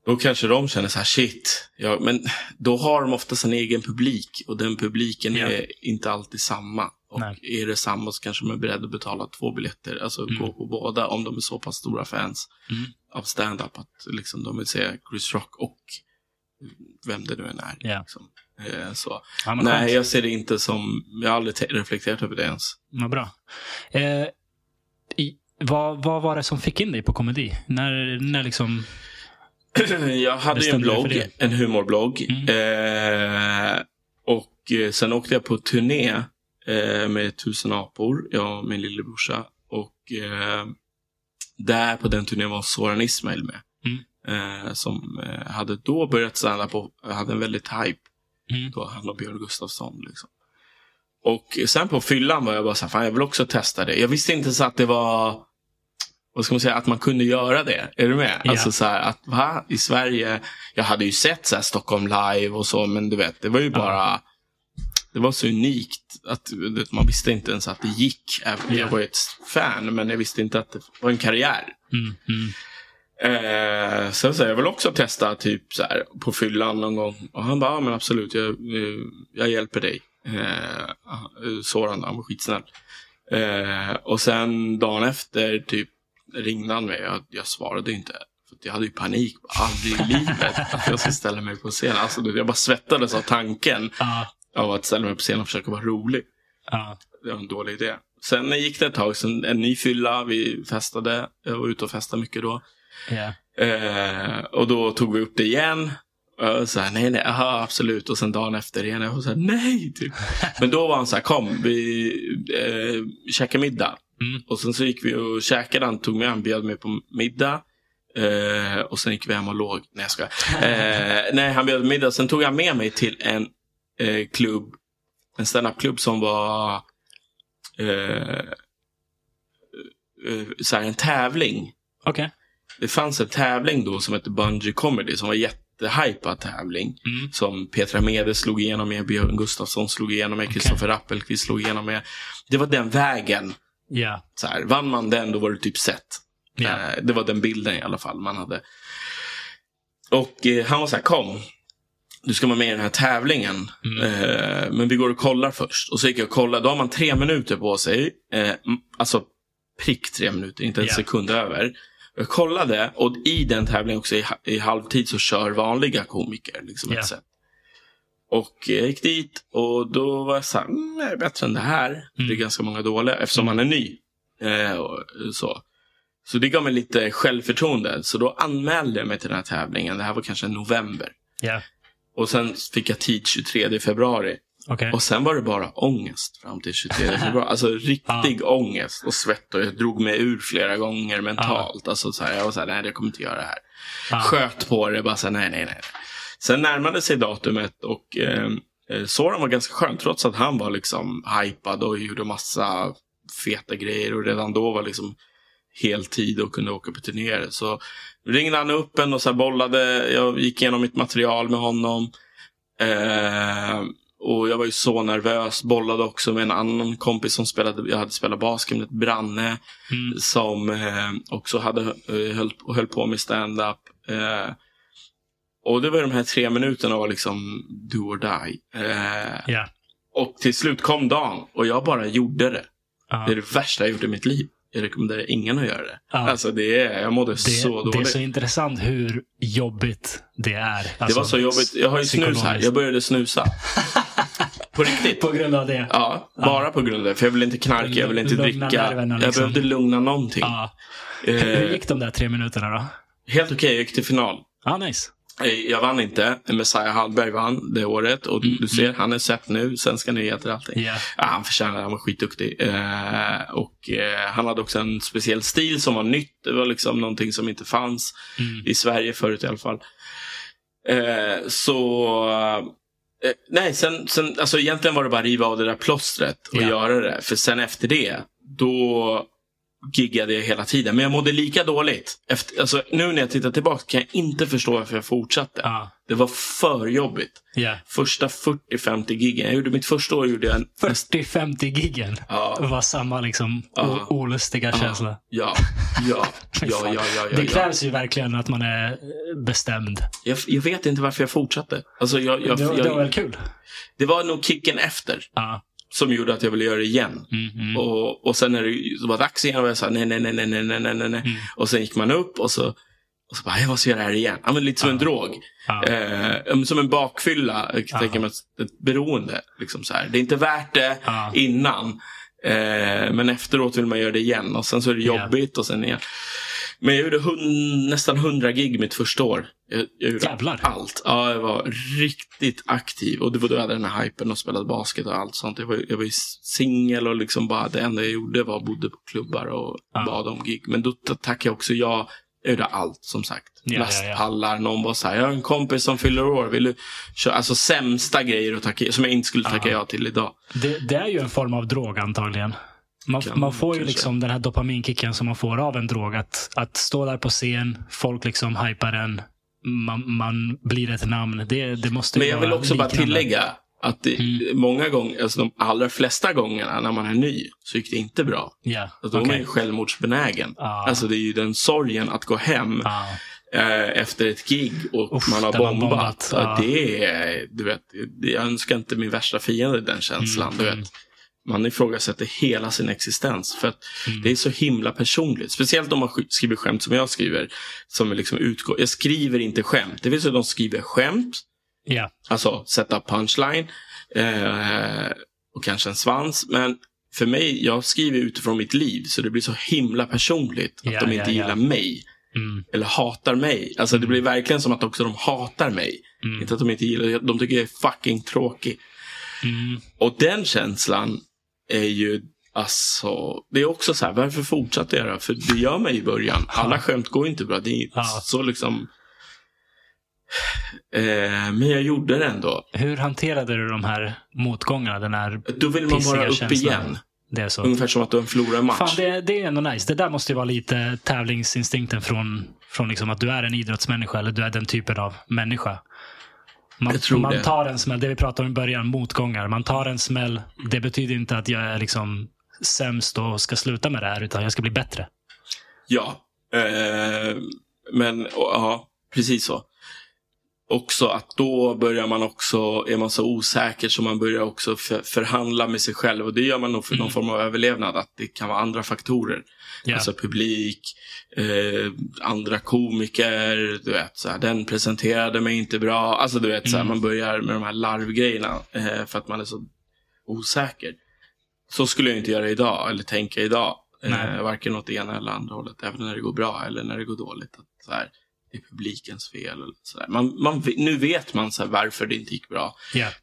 då kanske de känner så här, shit. Ja, men då har de oftast en egen publik. Och den publiken är inte alltid samma. Och är det samma så kanske de är beredda att betala 2 biljetter. Alltså gå på båda, om de är så pass stora fans av stand-up. Att liksom, de vill se Chris Rock och vem det nu än är. Liksom. Så. Ja, nej, jag ser det inte som... Jag har aldrig reflekterat över det ens. Ja, bra. Vad var det som fick in dig på komedi? När liksom... Jag hade ju en blogg, en humorblogg, och sen åkte jag på turné med Tusen Apor, jag och min lillebrorsa, och där på den turnén var Soran Ismail med, som hade då börjat stanna på, hade en väldigt hype då, han och Björn Gustafsson liksom. Och sen på fyllan var jag bara såhär, fan, jag vill också testa det. Jag visste inte så att det var, vad ska man säga, att man kunde göra det. Är du med? Yeah. Alltså så här, att i Sverige, jag hade ju sett så här Stockholm Live och så, men du vet, det var ju bara, det var så unikt att man visste inte ens att det gick. Jag var ju ett fan, men jag visste inte att det var en karriär. Sen så jag vill också testa typ så här på fyllan någon gång. Och han bara, men absolut, jag hjälper dig. Sådant, han var skitsnäll. Och sen dagen efter typ ringde han mig. Jag svarade inte, för jag hade ju panik, aldrig i livet att jag skulle ställa mig på scen. Alltså, jag bara svettades av tanken av att ställa mig på scen och försöka vara rolig. Det var en dålig idé. Sen gick det ett tag, sen en ny fylla, vi festade, jag var ute och festade mycket då. Och då tog vi upp det igen. Så här, nej, aha, absolut. Och sen dagen efter igen, jag var så här, nej typ. Men då var han så här, kom, vi käkar middag. Och sen så gick vi och käkade, han tog mig, han bjöd mig på middag, och sen gick vi hem och låg. Nej, jag ska. Nej, han bjöd middag, sen tog jag med mig till en klubb, en stand-up-klubb som var så här, en tävling. Det fanns en tävling då som hette Bungy Comedy, som var jättehypad tävling, som Petra Mede slog igenom med, Björn Gustafsson slog igenom med, Christopher Appelqvist slog igenom med. Det var den vägen. Så här, vann man den, då var det typ sett. Det var den bilden i alla fall man hade. Och han var så här, kom, du ska vara med i den här tävlingen, men vi går och kollar först. Och så gick jag och kollade, då har man 3 minuter på sig, alltså prick 3 minuter, inte en sekund över. Jag kollade, och i den tävlingen också i halvtid så kör vanliga komiker liksom, ett sätt. Och jag gick dit och då var jag så här, är det bättre än det här? Det är ganska många dåliga eftersom han är ny. Så det gav mig lite självförtroende. Så då anmälde jag mig till den här tävlingen. Det här var kanske november. Yeah. Och sen fick jag tid 23 februari. Okay. Och sen var det bara ångest fram till 23 februari. Alltså riktig ångest och svett. Och jag drog mig ur flera gånger mentalt. Alltså så här, jag var så här, nej jag kommer inte göra det här. Sköt på det, bara så här, nej. Sen närmade sig datumet och Soran var ganska skön trots att han var liksom hypad och gjorde massa feta grejer och redan då var liksom heltid och kunde åka på turnéer. Så ringde han upp en och så bollade, jag gick igenom mitt material med honom och jag var ju så nervös, bollade också med en annan kompis som spelade, jag hade spelat basket med Branne som också hade höll på med stand-up och det var de här 3 minuterna var liksom do or die. Och till slut kom dagen och jag bara gjorde det. Det är det värsta jag gjort i mitt liv. Jag rekommenderar ingen att göra det. Alltså det är, jag mådde så dåligt. Det är så intressant hur jobbigt det är. Alltså, det var så jobbigt. Jag har ju snus här. Jag började snusa. På riktigt. På grund av det? Ja, bara på grund av det. För jag ville inte knarka, jag ville inte dricka. Liksom. Jag behövde lugna någonting. Hur gick de där 3 minuterna då? Helt okej, jag gick till final. Nice. Jag vann inte, Messiah Hallberg vann det året. Och du ser, han är sett nu. Svenska nyheter och allting. Han förtjänade, han var skitduktig. Och han hade också en speciell stil som var nytt. Det var liksom någonting som inte fanns i Sverige förut i alla fall. Nej, sen alltså egentligen var det bara riva av det där plåstret och göra det. För sen efter det, då giggade jag hela tiden. Men jag mådde lika dåligt. Alltså, nu när jag tittar tillbaka kan jag inte förstå varför jag fortsatte. Det var för jobbigt. Första 40-50 giggen. Jag gjorde mitt första år. 40-50 giggen? Det var samma liksom olustiga känsla. Ja. Det krävs ju verkligen att man är bestämd. Jag vet inte varför jag fortsatte. Alltså, det var väl kul? Det var nog kicken efter. Som gjorde att jag ville göra det igen. Och sen när det var dags igen var jag såhär, nej. Och sen gick man upp och så bara, jag måste göra det här igen. Lite som en drog. Som en bakfylla. Jag tänker mig ett beroende. Liksom så här. Det är inte värt det innan. Men efteråt vill man göra det igen. Och sen så är det jobbigt och sen igen. Men jag gjorde nästan 100 gig mitt första år. Jag gjorde allt. Ja, jag var riktigt aktiv. Och det var då jag hade den här hypen och spelade basket och allt sånt. Jag var ju singel och liksom bara det enda jag gjorde var bodde på klubbar och bad om gig. Men då tackade jag också jag gjorde allt som sagt. Lastpallar, någon bara så här, jag har en kompis som fyller år, vill du köra? Alltså sämsta grejer att tacka, som jag inte skulle tacka ja till idag. Det är ju en form av drog antagligen. Man får ju liksom den här dopaminkicken som man får av en drog. Att stå där på scen, folk liksom hypar en, man blir ett namn. Det måste. Men jag vill också bara tillägga att det, många gånger, alltså de allra flesta gångerna när man är ny så gick det inte bra. Alltså då är man ju självmordsbenägen. Alltså det är ju den sorgen att gå hem efter ett gig och man har bombat. Det är, du vet, jag önskar inte min värsta fiende den känslan, du vet. Man ifrågasätter hela sin existens. För att det är så himla personligt. Speciellt om man skriver skämt som jag skriver. Som liksom utgår. Jag skriver inte skämt. Det vill säga att de skriver skämt. Alltså sätta punchline. Och kanske en svans. Men för mig, jag skriver utifrån mitt liv. Så det blir så himla personligt. Att de inte gillar mig. Eller hatar mig. Alltså det blir verkligen som att också de hatar mig. Inte att de inte gillar. De tycker jag är fucking tråkig. Och den känslan är ju, alltså det är också så här, varför fortsätter jag då? För det gör mig i början, alla skämt går inte bra, det är så liksom men jag gjorde det ändå. Hur hanterade du de här motgångarna, den här pissiga känslan? Då vill man bara upp igen. Det är så. Ungefär som att du har en förlorad match. Fan, det är ändå nice. Det där måste ju vara lite tävlingsinstinkten från liksom att du är en idrottsmänniska, eller du är den typen av människa. Man tar en smäll, det vi pratade om i början, motgångar. Man tar en smäll, det betyder inte att jag är liksom sämst och ska sluta med det här, utan jag ska bli bättre. Men precis så. också att då börjar man också, är man så osäker så man börjar också förhandla med sig själv, och det gör man nog för någon form av överlevnad, att det kan vara andra faktorer, alltså publik, andra komiker, du vet så här, den presenterade mig inte bra, alltså du vet så här, man börjar med de här larvgrejerna för att man är så osäker. Så skulle jag inte göra idag eller tänka idag, varken åt det ena eller andra hållet, även när det går bra eller när det går dåligt, att så här, det är publikens fel eller så där. Nu vet man så här varför det inte gick bra.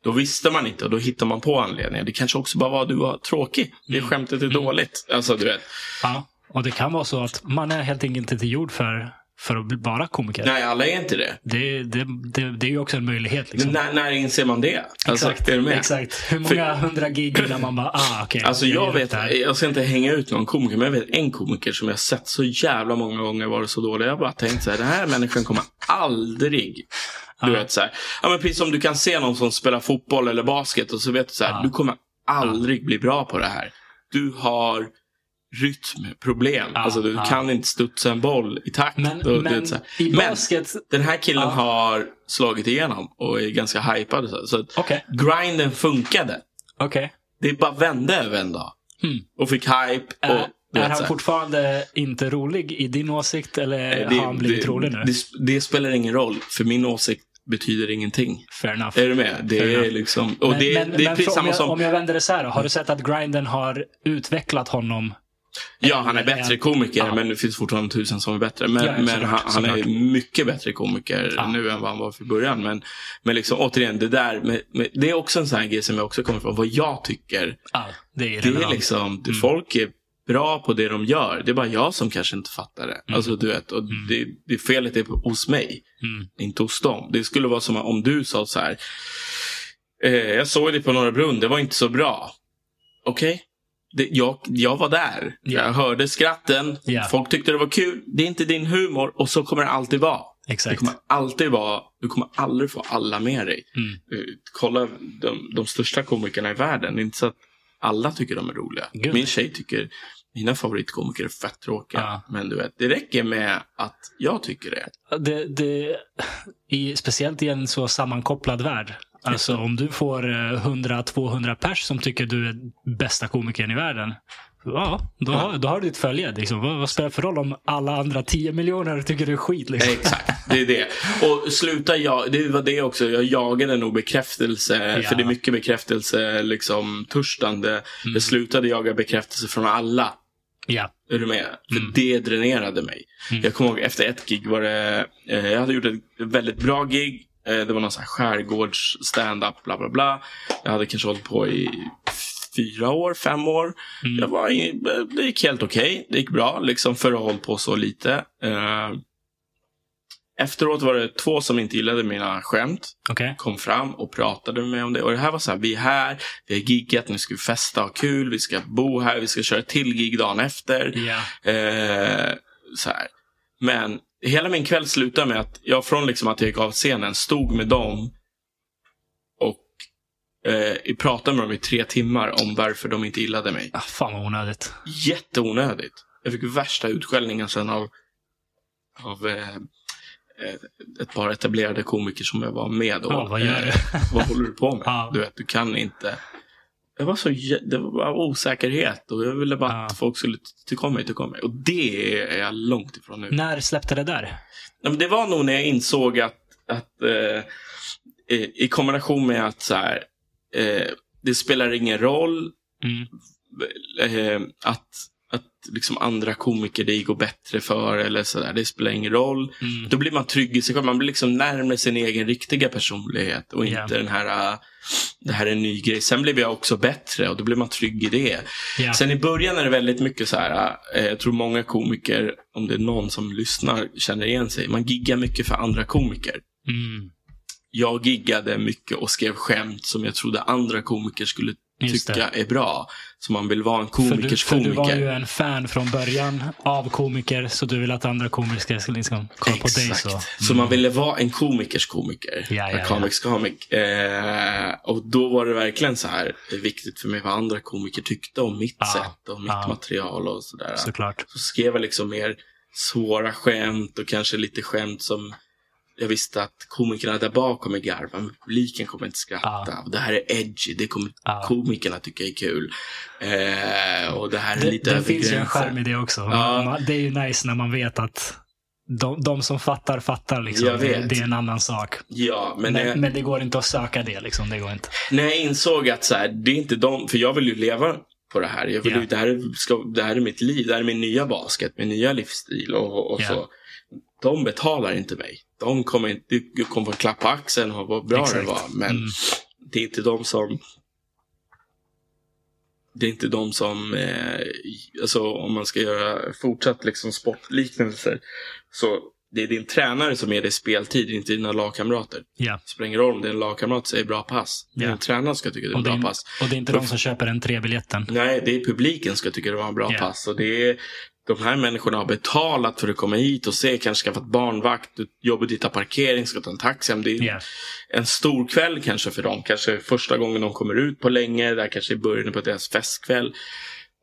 Då visste man inte, och då hittar man på anledningen. Det kanske också bara var du var tråkig. Det skämtet är dåligt, alltså du vet. Ja, och det kan vara så att man är helt enkelt inte gjord för att bara komiker. Nej, alla är inte det. Det är ju också en möjlighet liksom. När inser man det? Alltså, exakt, är det med? Exakt. Hur många 100 gig när man bara, okej. Alltså jag vet, jag ska inte hänga ut någon komiker, men jag vet en komiker som jag sett så jävla många gånger var det så dålig. Jag bara tänkt så här, den här människan kommer aldrig, du vet så här. Ja, men precis som du kan se någon som spelar fotboll eller basket och så vet du så här, du kommer aldrig bli bra på det här. Du har rytmproblem, alltså du kan inte studsa en boll i takt, men basket, den här killen har slagit igenom och är ganska hypad, så att grinden funkade. Det bara vände över en dag och fick hype. Är han fortfarande inte rolig i din åsikt, eller har han blivit rolig nu? Det spelar ingen roll, för min åsikt betyder ingenting. Fair enough. Är du med? Det är liksom, och det är precis samma som, om jag vänder det så här då, har du sett att grinden har utvecklat honom? Ja, han är bättre komiker, men det finns fortfarande 1000 som är bättre. Men han är mycket bättre komiker nu än vad han var för början. Men liksom, återigen, det där det är också en sån här grej som jag också kommer från. Vad jag tycker, det är liksom, folk är bra på det de gör. Det är bara jag som kanske inte fattar det. Alltså du vet, och det felet är hos mig, inte hos dem. Det skulle vara som om du sa så här, jag såg det på Norra Brunn, det var inte så bra. Okej? Jag var där, jag hörde skratten, folk tyckte det var kul. Det är inte din humor, och så kommer det alltid vara. Exakt. Det kommer alltid vara. Du kommer aldrig få alla med dig. Kolla de största komikerna i världen, det är inte så att alla tycker de är roliga. Good. Min tjej tycker mina favoritkomiker är fett tråkiga, men du vet, det räcker med att jag tycker det. Speciellt i en så sammankopplad värld. Alltså om du får 100-200 pers som tycker du är bästa komikern i världen, då har du ett följe liksom. Vad spelar för roll om alla andra 10 miljoner tycker du är skit liksom? Exakt, det är det. Och sluta det var det också, jag jagade nog bekräftelse, för det är mycket bekräftelse liksom, törstande. Jag slutade jaga bekräftelse från alla. Är du med? För det dränerade mig. Jag kommer ihåg efter ett gig var det, jag hade gjort ett väldigt bra gig. Det var någon sån här skärgårds stand-up, bla bla bla. Jag hade kanske hållit på i 4 år, 5 år. Det gick helt okej. Det gick bra, liksom, för att hålla på så lite. Efteråt var det 2 som inte gillade mina skämt. Kom fram och pratade med mig om det. Och det här var så här, vi är här, vi har giggat, nu ska vi festa, ha kul, vi ska bo här, vi ska köra till gig dagen efter. Så här. Men hela min kväll slutade med att jag från liksom att jag gick av scenen stod med dem och pratade med dem i 3 timmar om varför de inte gillade mig. Fan vad onödigt. Jätteonödigt. Jag fick värsta utskällningen sen av ett par etablerade komiker som jag var med då. Vad gör du? Vad håller du på med? Du vet, du kan inte. Det var osäkerhet, och jag ville bara att folk skulle tycka om mig. Och det är jag långt ifrån nu. När släppte det där? Det var nog när jag insåg att i kombination med att så här, det spelar ingen roll att liksom andra komiker det går bättre för eller så där, det spelar ingen roll. Då blir man trygg i sig själv. Man blir liksom närmare sin egen riktiga personlighet och inte den här, det här är en ny grej. Sen blev jag också bättre och då blir man trygg i det. Sen i början är det väldigt mycket så här, jag tror många komiker, om det är någon som lyssnar, känner igen sig. Man giggar mycket för andra komiker. Jag giggade mycket och skrev skämt som jag trodde andra komiker skulle tycka är bra, så man vill vara en komikers komiker. Du var ju en fan från början av komiker, så du vill att andra komiker ska liksom kolla på dig så. Så man ville vara en komikers komiker. Och då var det verkligen så här viktigt för mig vad andra komiker tyckte om mitt sätt och mitt material och sådär. Såklart. Så skrev jag liksom mer svåra skämt och kanske lite skämt som jag visste att komikerna där bak kommer garva, men publiken kommer inte skratta. Det här är edgy, det kommer komikerna tycka är kul. Och det här är lite över gränsen. Det finns ju en charm i det också. Det är ju nice när man vet att de som fattar liksom. Det är en annan sak. Ja, men det går inte att söka det liksom, det går inte. När jag insåg att så här, det är inte de, för jag vill ju leva på det här. Jag vill ju, det här är mitt liv, det här är min nya basket, min nya livsstil och så. De betalar inte mig. De kommer inte, du kommer att klappa axeln och vad bra det var, men det är inte de som alltså om man ska göra fortsatt liksom sportliknelser, så det är din tränare som ger dig speltid, inte dina lagkamrater. Yeah. Det spelar ingen roll om det är en lagkamrat som säger bra pass. Yeah. Din tränare ska tycka det är en bra pass. Och det är inte de som köper den 3-biljetten. Nej, det är publiken ska tycka det var en bra pass. Och det är, de här människorna har betalat för att komma hit och se, kanske skaffat barnvakt, jobbar ditt parkering, ska ta en taxi. Det är en stor kväll kanske för dem. Kanske första gången de kommer ut på länge, där kanske i början på deras festkväll.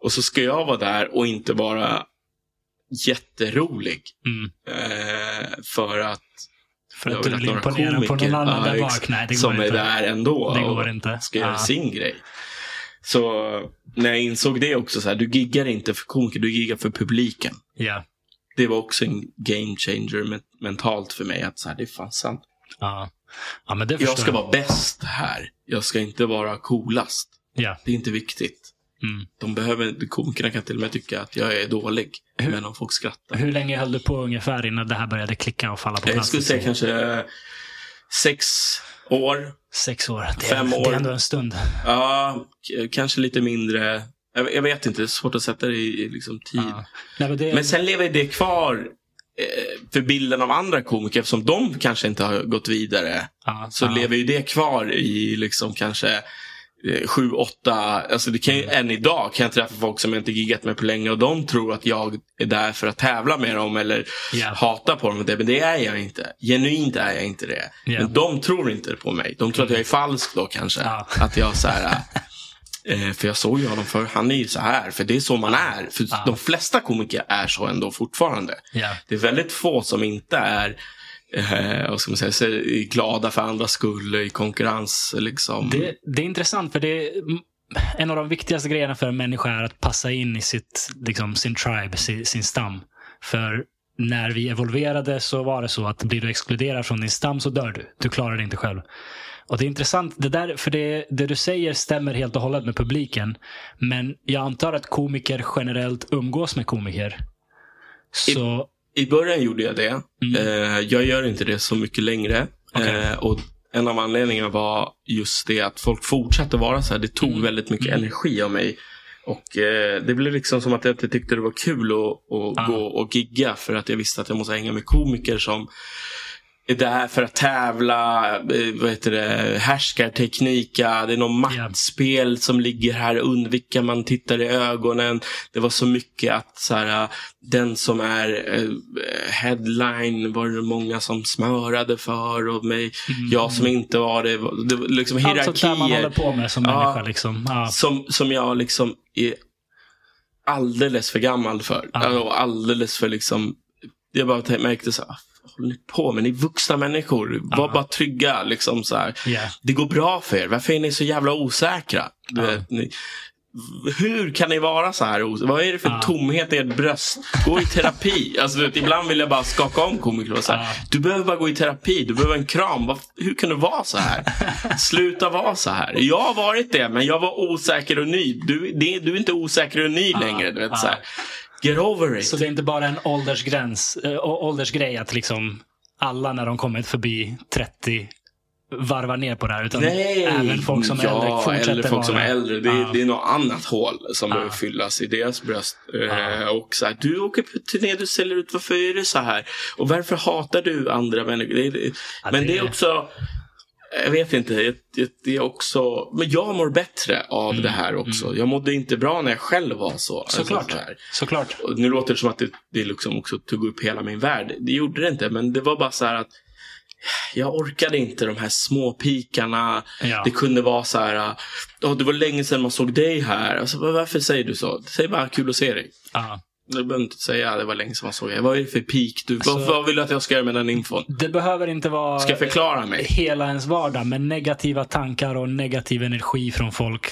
Och så ska jag vara där och inte vara jätterolig. För att du vill imponera på någon annan där bak. Nej, det går som inte. Som är där ändå. Det går inte. Ska göra sin grej. Så när jag insåg det också så här, du giggar inte för komiker, du giggar för publiken. Yeah. Det var också en game changer mentalt för mig, att så här, det är fan sant. Ja, men det jag ska vara bäst här. Jag ska inte vara coolast. Yeah. Det är inte viktigt. Komikerna kan till och med tycka att jag är dålig, men om folk skrattar. Hur länge höll du på ungefär innan det här började klicka och falla på plats? Jag skulle säga kanske 6 år, 5 år. Det är ändå en stund. Ja, kanske lite mindre. Jag vet inte, det är svårt att sätta det i liksom tid. Nej, men sen lever det kvar för bilden av andra komiker, eftersom de kanske inte har gått vidare. Så lever ju det kvar i liksom kanske 7-8, alltså det kan ju än idag kan jag träffa folk som jag inte giggat med på länge, och de tror att jag är där för att tävla med dem eller hata på dem, men det är jag inte, genuint är jag inte det. Men de tror inte på mig, de tror att jag är falsk då kanske, att jag så här, för jag såg ju honom för han är ju så här, för det är så man är, för de flesta komiker är så ändå fortfarande. Det är väldigt få som inte är och ska man säga, så glada för andra skull i konkurrens liksom. Det är intressant, för det är en av de viktigaste grejerna för en människa är att passa in i sitt, liksom, sin tribe, sin stam. För när vi evolverade så var det så att blir du exkluderad från din stam så dör du. Du klarar det inte själv. Och det är intressant, det där, för det du säger stämmer helt och hållet med publiken. Men jag antar att komiker generellt umgås med komiker. Så... I början gjorde jag det. Jag gör inte det så mycket längre. Okay. Och en av anledningarna var just det att folk fortsatte vara så här. Det tog väldigt mycket energi av mig. Och det blev liksom som att jag inte tyckte det var kul att gå och gigga. För att jag visste att jag måste hänga med komiker som är där för att tävla, vad heter det, härskarteknika. Det är någon maktspel som ligger här, undvika man tittar i ögonen. Det var så mycket att så här, den som är headline var det många som smörade för, och mig, jag som inte var det var liksom hierarkier. Allt sånt där man håller på med som människa liksom. Som jag liksom är alldeles för gammal för. Alldeles för liksom, jag bara märkte så här, håller ni på med? Ni vuxna människor, var bara trygga liksom så här. Det går bra för er, varför är ni så jävla osäkra? Hur kan ni vara så här? Vad är det för tomhet i ert bröst? Gå i terapi. Alltså, vet, ibland vill jag bara skaka om komiker och så här. Du behöver bara gå i terapi, du behöver en kram. Hur kan du vara så här? Sluta vara så här. Jag har varit det, men jag var osäker och ny. Du är inte osäker och ny längre, du vet så här. Get over it. Så det är inte bara en åldersgrej att liksom alla när de kommer förbi 30 varvar ner på det här, utan även folk som är äldre fortsätter eller folk som är äldre. Det är något annat hål som behöver fyllas i deras bröst. Och så här, du åker på turné, du säljer ut, varför är det så här? Och varför hatar du andra människor? Men det är också, jag vet inte, det är också, men jag mår bättre av det här också. Jag mådde inte bra när jag själv var så. Såklart. Och nu låter det som att det liksom också tog upp hela min värld. Det gjorde det inte, men det var bara så här att jag orkade inte de här små pikarna. Det kunde vara så här, det var länge sedan man såg dig här. Alltså, varför säger du så? Säg bara kul att se dig. Du behöver inte säga, det var länge som jag såg. Vad är det för peak? Du, alltså, vad vill du att jag ska göra med den infon? Det behöver inte vara ska förklara mig. Hela ens vardag, men negativa tankar och negativ energi från folk,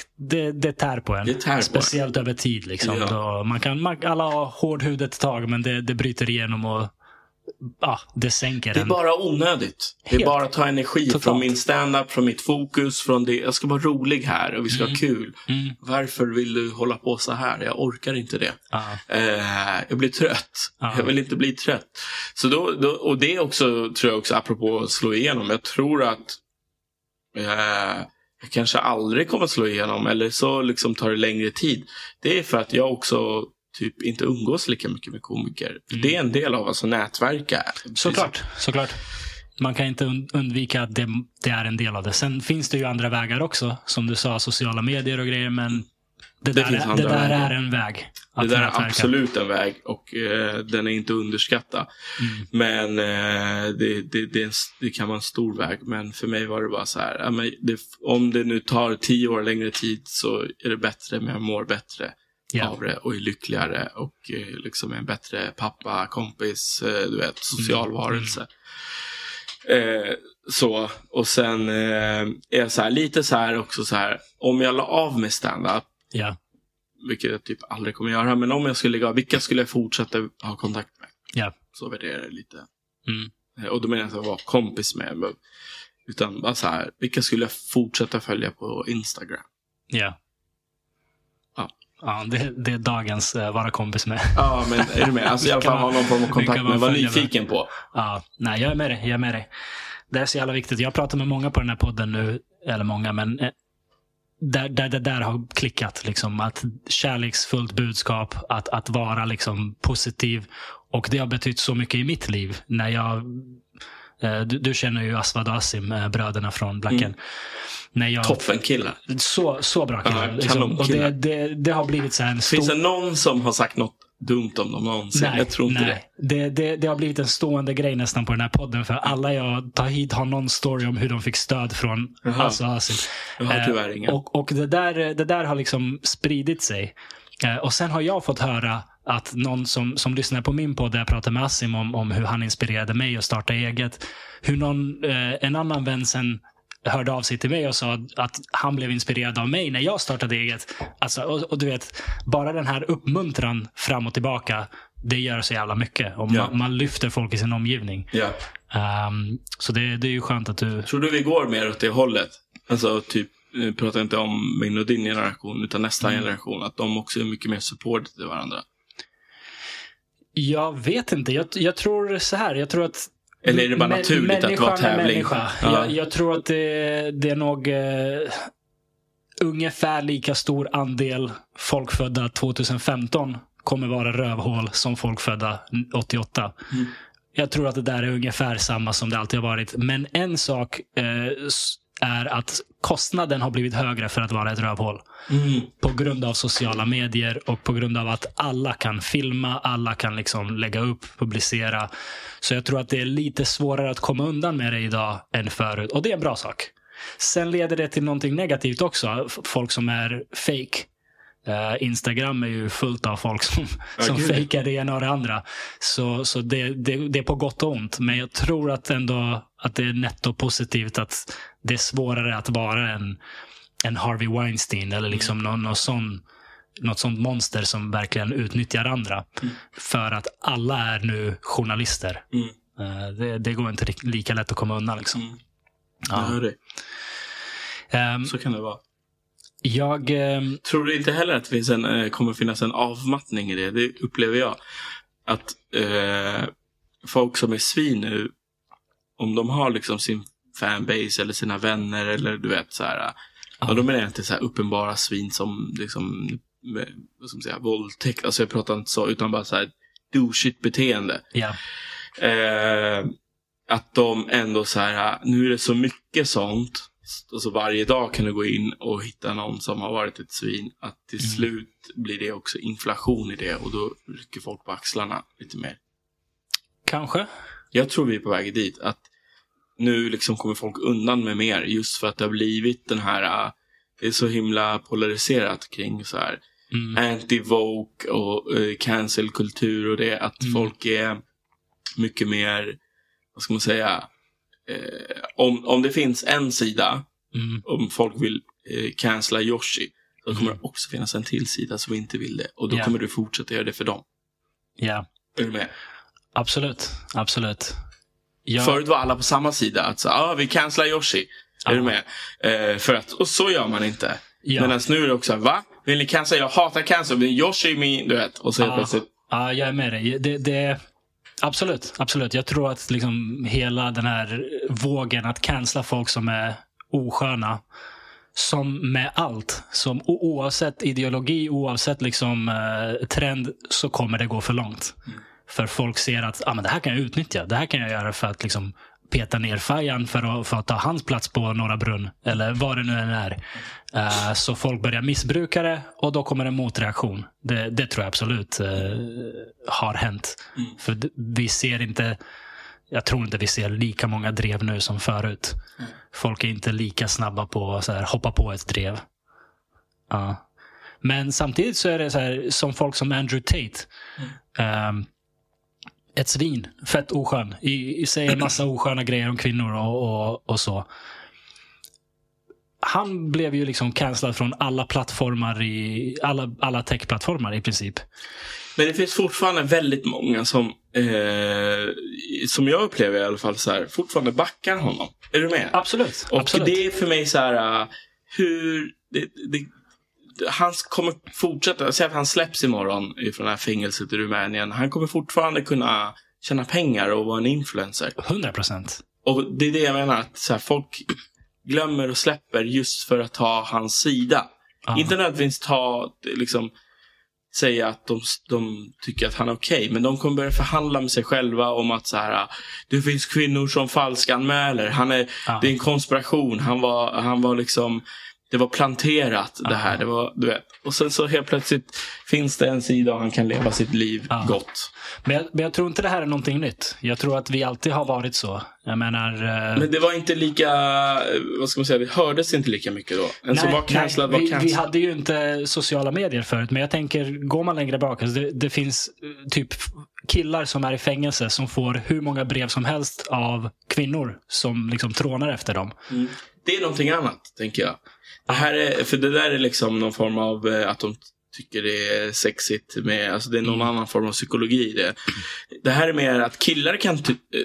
det tär på en. Det tär på speciellt en. Över tid liksom. Ja. Då man kan alla har hård hud ett tag, men det bryter igenom och det sänker en. Det är bara onödigt. Helt. Det är bara att ta energi totalt. Från min stand-up, från mitt fokus, från det. Jag ska vara rolig här och vi ska ha kul. Mm. Varför vill du hålla på så här? Jag orkar inte det. Jag blir trött. Jag vill inte bli trött. Så då, och det också, tror jag också, apropå att slå igenom. Jag tror att jag kanske aldrig kommer att slå igenom. Eller så liksom tar det längre tid. Det är för att jag också typ inte umgås lika mycket med komiker. Det är en del av alltså nätverka. Såklart. Man kan inte undvika att det är en del av det. Sen finns det ju andra vägar också, som du sa, sociala medier och grejer, men det där är en väg. Det där är absolut en väg och den är inte underskattad. Men det kan vara en stor väg. Men för mig var det bara så här, om det nu tar 10 år längre tid så är det bättre, men jag mår bättre. Yeah. Av det och är lyckligare och liksom är en bättre pappa, kompis, du vet, social varelse. Så, och sen är jag så här, lite så här också så här, om jag la av med stand-up, vilket jag typ aldrig kommer göra, men om jag skulle lägga av, vilka skulle jag fortsätta ha kontakt med? Så värderar jag lite. Och då menar jag att jag var kompis med, utan bara så här, vilka skulle jag fortsätta följa på Instagram? Ja, det är dagens vara kompis med. Ja, men är du med? Alltså jag kan ha någon form av kontakt med, vad nyfiken på. Ja, nej, jag är med dig. Det är så jävla viktigt. Jag pratar med många på den här podden nu, eller många, men där har klickat liksom, att kärleksfullt budskap, att vara liksom positiv, och det har betytt så mycket i mitt liv när jag du känner ju Aswad och Asim, bröderna från Blacken. Toppenkillar. Så bra killar. Liksom. Och det har blivit så här en stor... Finns det någon som har sagt något dumt om dem någonsin? Nej, jag tror inte det. Det har blivit en stående grej nästan på den här podden, för alla jag tar hit har någon story om hur de fick stöd från Aswad och Asim. Och det där har liksom spridit sig. Och sen har jag fått höra att någon som lyssnar på min podd där jag pratar med Asim om hur han inspirerade mig att starta eget, hur en annan vän sen hörde av sig till mig och sa att han blev inspirerad av mig när jag startade eget. Alltså, och du vet, bara den här uppmuntran fram och tillbaka, det gör så jävla mycket. Och man lyfter folk i sin omgivning. Så det är ju skönt att du... Tror du vi går mer åt det hållet? Alltså typ, nu pratar jag inte om min och din generation, utan nästa generation, att de också är mycket mer support till varandra. Jag vet inte. Jag tror så här. Jag tror att... Eller är det bara naturligt att vara tävling? Jag tror att det är nog ungefär lika stor andel folk födda 2015 kommer vara rövhål som folk födda 88. Jag tror att det där är ungefär samma som det alltid har varit. Men en sak är att kostnaden har blivit högre för att vara ett rövhål. På grund av sociala medier och på grund av att alla kan filma, alla kan liksom lägga upp, publicera. Så jag tror att det är lite svårare att komma undan med det idag än förut. Och det är en bra sak. Sen leder det till någonting negativt också. Folk som är fake. Instagram är ju fullt av folk som fejkar det ena och det andra. Så det är på gott och ont. Men jag tror att ändå att det är netto positivt, att det är svårare att vara en Harvey Weinstein eller liksom något sånt monster som verkligen utnyttjar andra. För att alla är nu journalister. Det går inte lika lätt att komma undan liksom. Så kan det vara. Jag tror inte heller att det kommer finnas en avmattning i det. Det upplever jag. Att folk som är svin nu, om de har liksom sin fanbase eller sina vänner eller du vet så här, och de är inte så här uppenbara svin som liksom våldtäkt. Alltså jag pratar inte så, utan bara så här douchigt beteende. Att de ändå så här, nu är det så mycket sånt. Alltså varje dag kan du gå in och hitta någon som har varit ett svin, att till slut blir det också inflation i det, och då rycker folk på axlarna lite mer. Kanske. Jag tror vi är på väg dit, att nu liksom kommer folk undan med mer, just för att det har blivit den här, det är så himla polariserat kring så här, anti-woke och cancelkultur och det. Att folk är mycket mer, vad ska man säga, om det finns en sida, om folk vill cancella Yoshi, då kommer det också finnas en till sida som inte vill det. Och då kommer du fortsätta göra det för dem. Ja. Är du med? Absolut, absolut. Förut var alla på samma sida. Att så, vi cancelar Yoshi. Är du med? För att, och så gör man inte. Medan nu är det också, va? Vill ni cancella? Jag hatar cancer, men Yoshi är min, du vet. Och så plötsligt. Ja, jag är med dig. Det absolut, absolut. Jag tror att liksom hela den här vågen att cancella folk som är osköna, som med allt, som oavsett ideologi, oavsett liksom trend, så kommer det gå för långt. För folk ser att men det här kan jag utnyttja. Det här kan jag göra för att liksom peta ner Fajan för att ta hans plats på Norra Brunn. Eller vad det nu än är. Så folk börjar missbruka det. Och då kommer en motreaktion. Det tror jag absolut har hänt. För vi ser inte... Jag tror inte vi ser lika många drev nu som förut. Folk är inte lika snabba på att hoppa på ett drev. Men samtidigt så är det så här, som folk som Andrew Tate... ett svin, fett oskön, säger massa osköna grejer om kvinnor och så. Han blev ju liksom cancellad från alla plattformar, i alla tech-plattformar i princip. Men det finns fortfarande väldigt många som jag upplever i alla fall så här, fortfarande backar honom. Är du med? Absolut. Och absolut. Det är för mig så här, hur han kommer fortsätta, säg att han släpps imorgon från det här fängelset i Rumänien, han kommer fortfarande kunna tjäna pengar och vara en influencer. 100%. Och det är det jag menar, att så här, folk glömmer och släpper just för att ta hans sida. Inte nödvändigtvis liksom säga att de tycker att han är okej, men de kommer börja förhandla med sig själva om att så här, det finns kvinnor som falskanmäler, det är en konspiration, han var liksom, det var planterat det här, det var, du vet. Och sen så helt plötsligt finns det en sida och han kan leva sitt liv gott. Men jag tror inte det här är någonting nytt. Jag tror att vi alltid har varit så. Jag menar... Men det var inte lika, vad ska man säga, vi hördes inte lika mycket då. Vi hade ju inte sociala medier förut, men jag tänker, går man längre bak, alltså det finns typ killar som är i fängelse som får hur många brev som helst av kvinnor som liksom trånar efter dem. Det är någonting annat, tänker jag. Det här är, för det där är liksom någon form av att de tycker det är sexigt med, alltså det är någon annan form av psykologi i det. Det här är mer att killar kan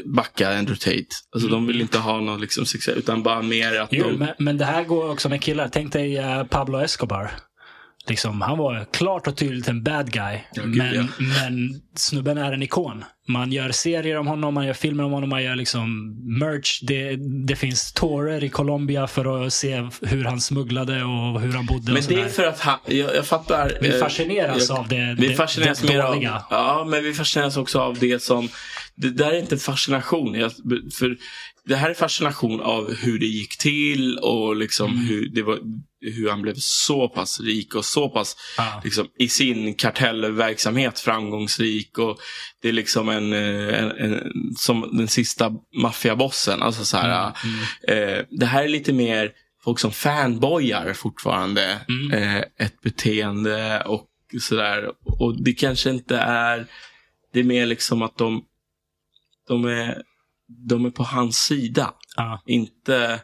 backa Andrew Tate. Alltså de vill inte ha någon liksom sexuell, utan bara mer att men det här går också med killar. Tänk dig Pablo Escobar. Liksom, han var klart och tydligt en bad guy, men snubben är en ikon. Man gör serier om honom, man gör filmer om honom, man gör liksom merch. Det finns tårer i Colombia för att se hur han smugglade och hur han bodde. Men det är för att jag fattar. Vi fascineras av det. Vi fascineras mer av, men vi fascineras också av det som. Det där är inte fascination. För det här är fascination av hur det gick till och liksom hur han blev så pass rik och så pass liksom, i sin kartellverksamhet framgångsrik, och det är liksom en som den sista maffiabossen, alltså så här, det här är lite mer folk som fanboyar fortfarande ett beteende och sådär, och det kanske inte är, det är mer liksom att de är på hans sida, inte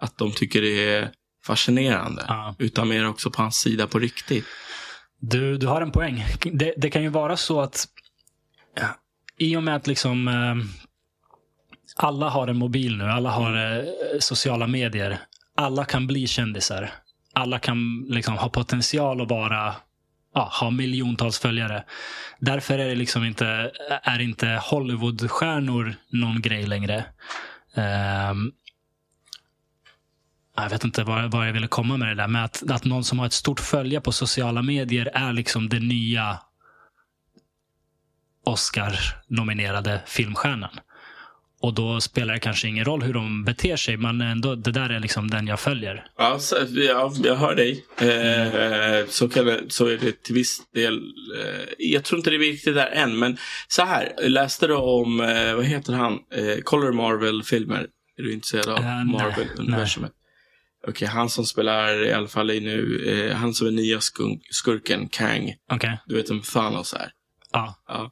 att de tycker det är fascinerande, utan mer också på hans sida på riktigt. Du har en poäng. Det kan ju vara så att i och med att liksom alla har en mobil nu, alla har sociala medier, alla kan bli kändisar, alla kan liksom ha potential att bara ha miljontals följare. Därför är det liksom inte Hollywoodstjärnor någon grej längre. Jag vet inte vad jag ville komma med det där, men att någon som har ett stort följe på sociala medier är liksom den nya Oscar-nominerade filmstjärnan. Och då spelar det kanske ingen roll hur de beter sig, men ändå, det där är liksom den jag följer. Alltså, jag hör dig. Så är det till viss del. Jag tror inte det är riktigt där än, men så här, läste du om, vad heter han? Color Marvel-filmer. Är du intresserad av Marvel-universumet? Okej, han som spelar i alla fall i nu, han som är nya skurken Kang. Okay. Du vet om Thanos är. Ja.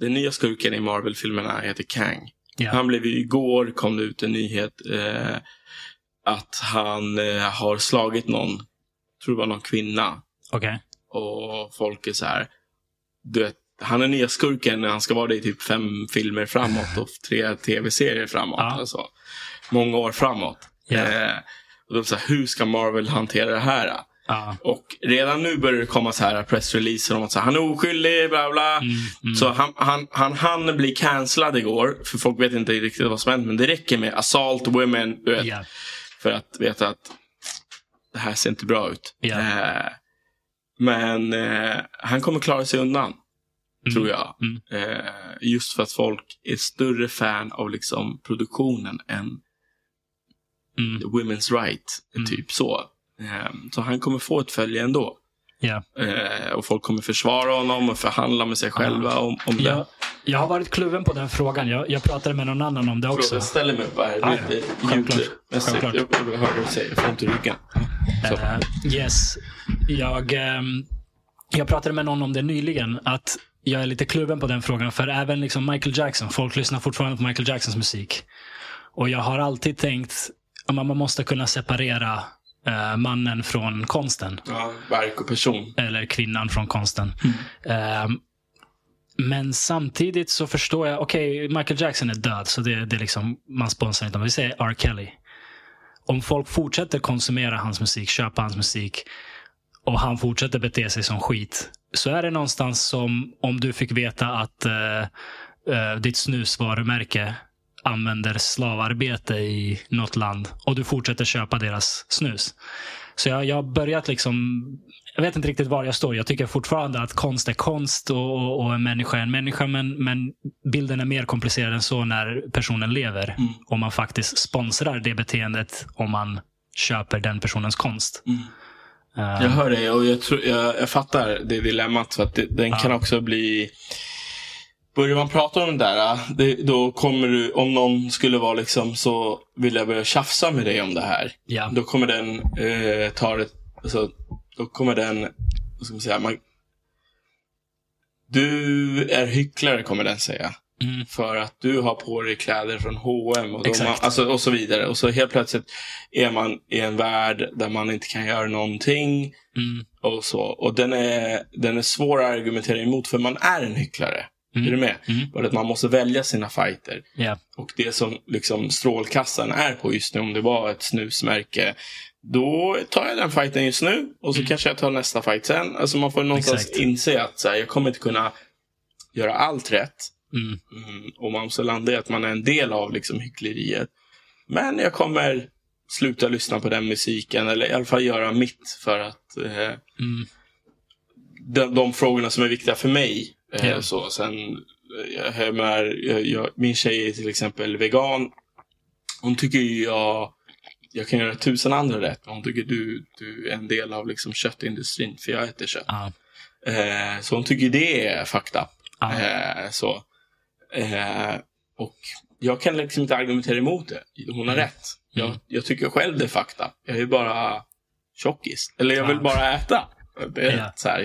Den nya skurken i Marvel-filmerna heter Kang. Yeah. Han blev ju, igår kom det ut en nyhet att han har slagit någon, tror det var någon kvinna. Okej. Okay. Och folk är så här, du vet, han är nya skurken, han ska vara det i typ 5 filmer framåt och 3 tv-serier framåt. Ja. Alltså. Många år framåt. Yeah. Och de säger, hur ska Marvel hantera det här? Och redan nu börjar det komma så här pressreleaser om att så här, han är oskyldig, bla bla. Så han blir cancellad igår, för folk vet inte riktigt vad som hänt, men det räcker med assault women, du vet, för att veta att det här ser inte bra ut. Men han kommer klara sig undan, tror jag. Just för att folk är större fan av liksom produktionen än women's right, typ så. Så han kommer få ett följe ändå. Och folk kommer försvara honom och förhandla med sig själva om det. Jag har varit kluven på den frågan. Jag pratade med någon annan om det också. Jag ställer mig upp här. Självklart. Jag hörde dig säga fram till ryggen. Yes. Jag pratade med någon om det nyligen, att jag är lite kluven på den frågan. För även liksom Michael Jackson, folk lyssnar fortfarande på Michael Jacksons musik. Och jag har alltid tänkt att man måste kunna separera mannen från konsten. Ja, verk och person. Eller kvinnan från konsten. Men samtidigt så förstår jag, okej, Michael Jackson är död, så det är liksom, man sponsrar inte. Om vi säger R. Kelly. Om folk fortsätter konsumera hans musik, köpa hans musik, och han fortsätter bete sig som skit, så är det någonstans som om du fick veta att ditt snusvarumärke använder slavarbete i något land och du fortsätter köpa deras snus. Så jag har börjat liksom, jag vet inte riktigt var jag står. Jag tycker fortfarande att konst är konst och en människa är en människa, men bilden är mer komplicerad än så när personen lever. Och man faktiskt sponsrar det beteendet om man köper den personens konst. Jag hör det, och jag fattar det dilemmat, för att den kan också bli. Börjar man prata om det där, då kommer du, om någon skulle vara liksom, så vill jag börja tjafsa med dig om det här. Yeah. Då kommer den då kommer den, vad ska man säga, du är hycklare, kommer den säga. För att du har på dig kläder från H&M och, och så vidare. Och så helt plötsligt är man i en värld där man inte kan göra någonting. Och så. Och den är svår att argumentera emot, för man är en hycklare. Är du med? Bara att man måste välja sina fighter. Och det som liksom strålkassan är på just nu, om det var ett snusmärke, då tar jag den fighten just nu, och så kanske jag tar nästa fight sen. Alltså man får någonstans inse att så här, jag kommer inte kunna göra allt rätt. Och man måste landa i att man är en del av liksom hyckleriet. Men jag kommer sluta lyssna på den musiken, eller i alla fall göra mitt för att de frågorna som är viktiga för mig. Så sen min tjej är till exempel vegan. Hon tycker ju jag kan göra 1000 andra rätt, men hon tycker du är en del av liksom köttindustrin, för jag äter kött. Så hon tycker det är fucked up. Och jag kan liksom inte argumentera emot det. Hon har rätt. Jag tycker själv det är fucked up. Jag är bara tjockis, eller jag vill bara äta. Så här,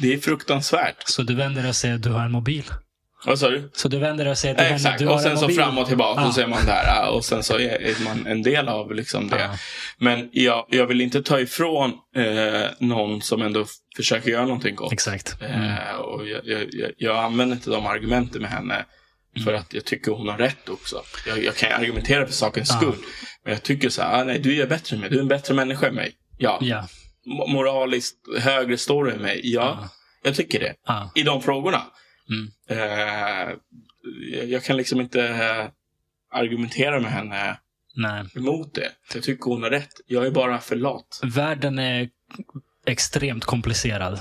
det är fruktansvärt. Så du vänder dig och säger att du har en mobil. Vad sa du? Så du vänder dig och säger att du har en mobil. Och sen så fram och tillbaka, och så är man där. Och sen så är man en del av liksom det. Men jag vill inte ta ifrån någon som ändå försöker göra någonting gott. Och jag använder inte de argumenten med henne, för att jag tycker hon har rätt också. Jag kan argumentera för sakens skull, men jag tycker så här, nej, du är bättre än mig. Du är en bättre människa än mig. Moraliskt högre står det än mig. Jag tycker det. I de frågorna. Jag kan liksom inte argumentera med henne emot det. Jag tycker hon har rätt. Jag är bara för lat. Världen är extremt komplicerad.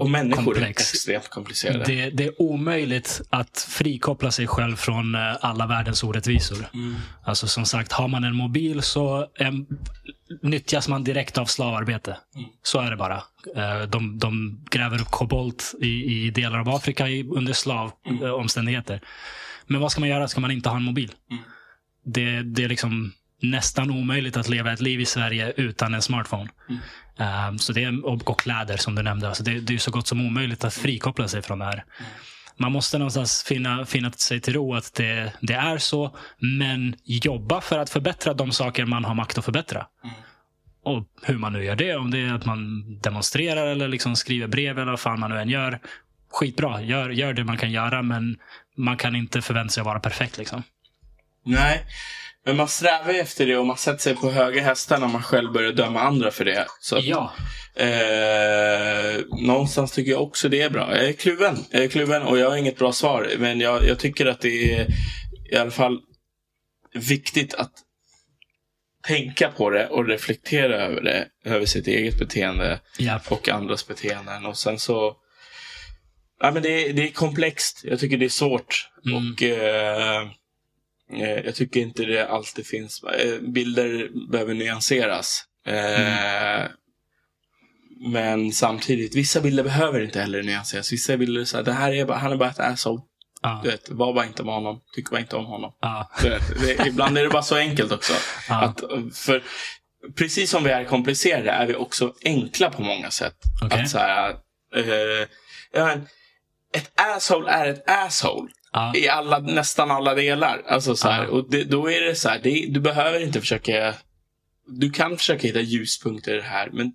Och människor är extremt komplicerade. Det är omöjligt att frikoppla sig själv från alla världens orättvisor. Alltså som sagt, har man en mobil så nyttjas man direkt av slavarbete. Så är det bara. De gräver upp kobolt i delar av Afrika under slavomständigheter. Men vad ska man göra? Ska man inte ha en mobil? Det är liksom nästan omöjligt att leva ett liv i Sverige utan en smartphone. Mm. Så det är, och kläder som du nämnde. Alltså det är så gott som omöjligt att frikoppla sig från det här. Man måste någonstans finna sig till ro att det är så, men jobba för att förbättra de saker man har makt att förbättra. Mm. Och hur man nu gör det, om det är att man demonstrerar eller liksom skriver brev eller vad fan man nu än gör. Skitbra, gör det man kan göra, men man kan inte förvänta sig att vara perfekt liksom. Nej, men man strävar efter det och man sätter sig på höga hästar när man själv börjar döma andra för det. Så att, ja. Någonstans tycker jag också det är bra. Jag är kluven, och jag har inget bra svar. Men jag tycker att det är i alla fall viktigt att tänka på det och reflektera över det, över sitt eget beteende, yep, och andras beteenden. Och sen så, ja, men det är komplext. Jag tycker det är svårt. Mm. Och jag tycker inte det alltid finns. Bilder behöver nyanseras. Men samtidigt, vissa bilder behöver inte heller nyanseras. Vissa bilder så här, det här är bara, han är bara ett asshole. Du vet, var bara inte med honom, tycker bara inte om honom. Du vet, ibland är det bara så enkelt också. Att, för precis som vi är komplicerade är vi också enkla på många sätt. Okay. Att så här, ett asshole är ett asshole i nästan alla delar. Alltså så här, och då är det så här, du behöver inte försöka. Du kan försöka hitta ljuspunkter i det här, men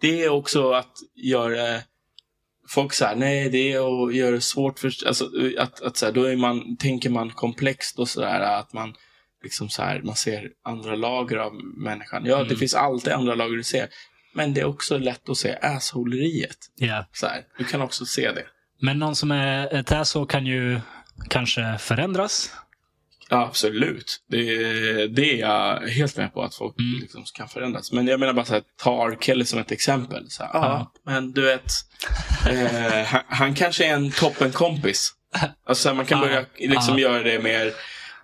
det är också att göra folk så här, nej, det är att göra det svårt för, alltså, att så här, då är man, tänker man komplext och så där, att man liksom så här, man ser andra lager av människan. Ja, det finns alltid andra lager du ser, men det är också lätt att se asshålleriet. Yeah. Så här, du kan också se det. Men någon som är ett asshole kan ju kanske förändras. Ja, absolut. Det är jag helt med på, att folk liksom kan förändras. Men jag menar bara så här, ta R. Kelly som ett exempel. Ja, men du vet, han kanske är en toppenkompis. Alltså man kan börja liksom göra det mer.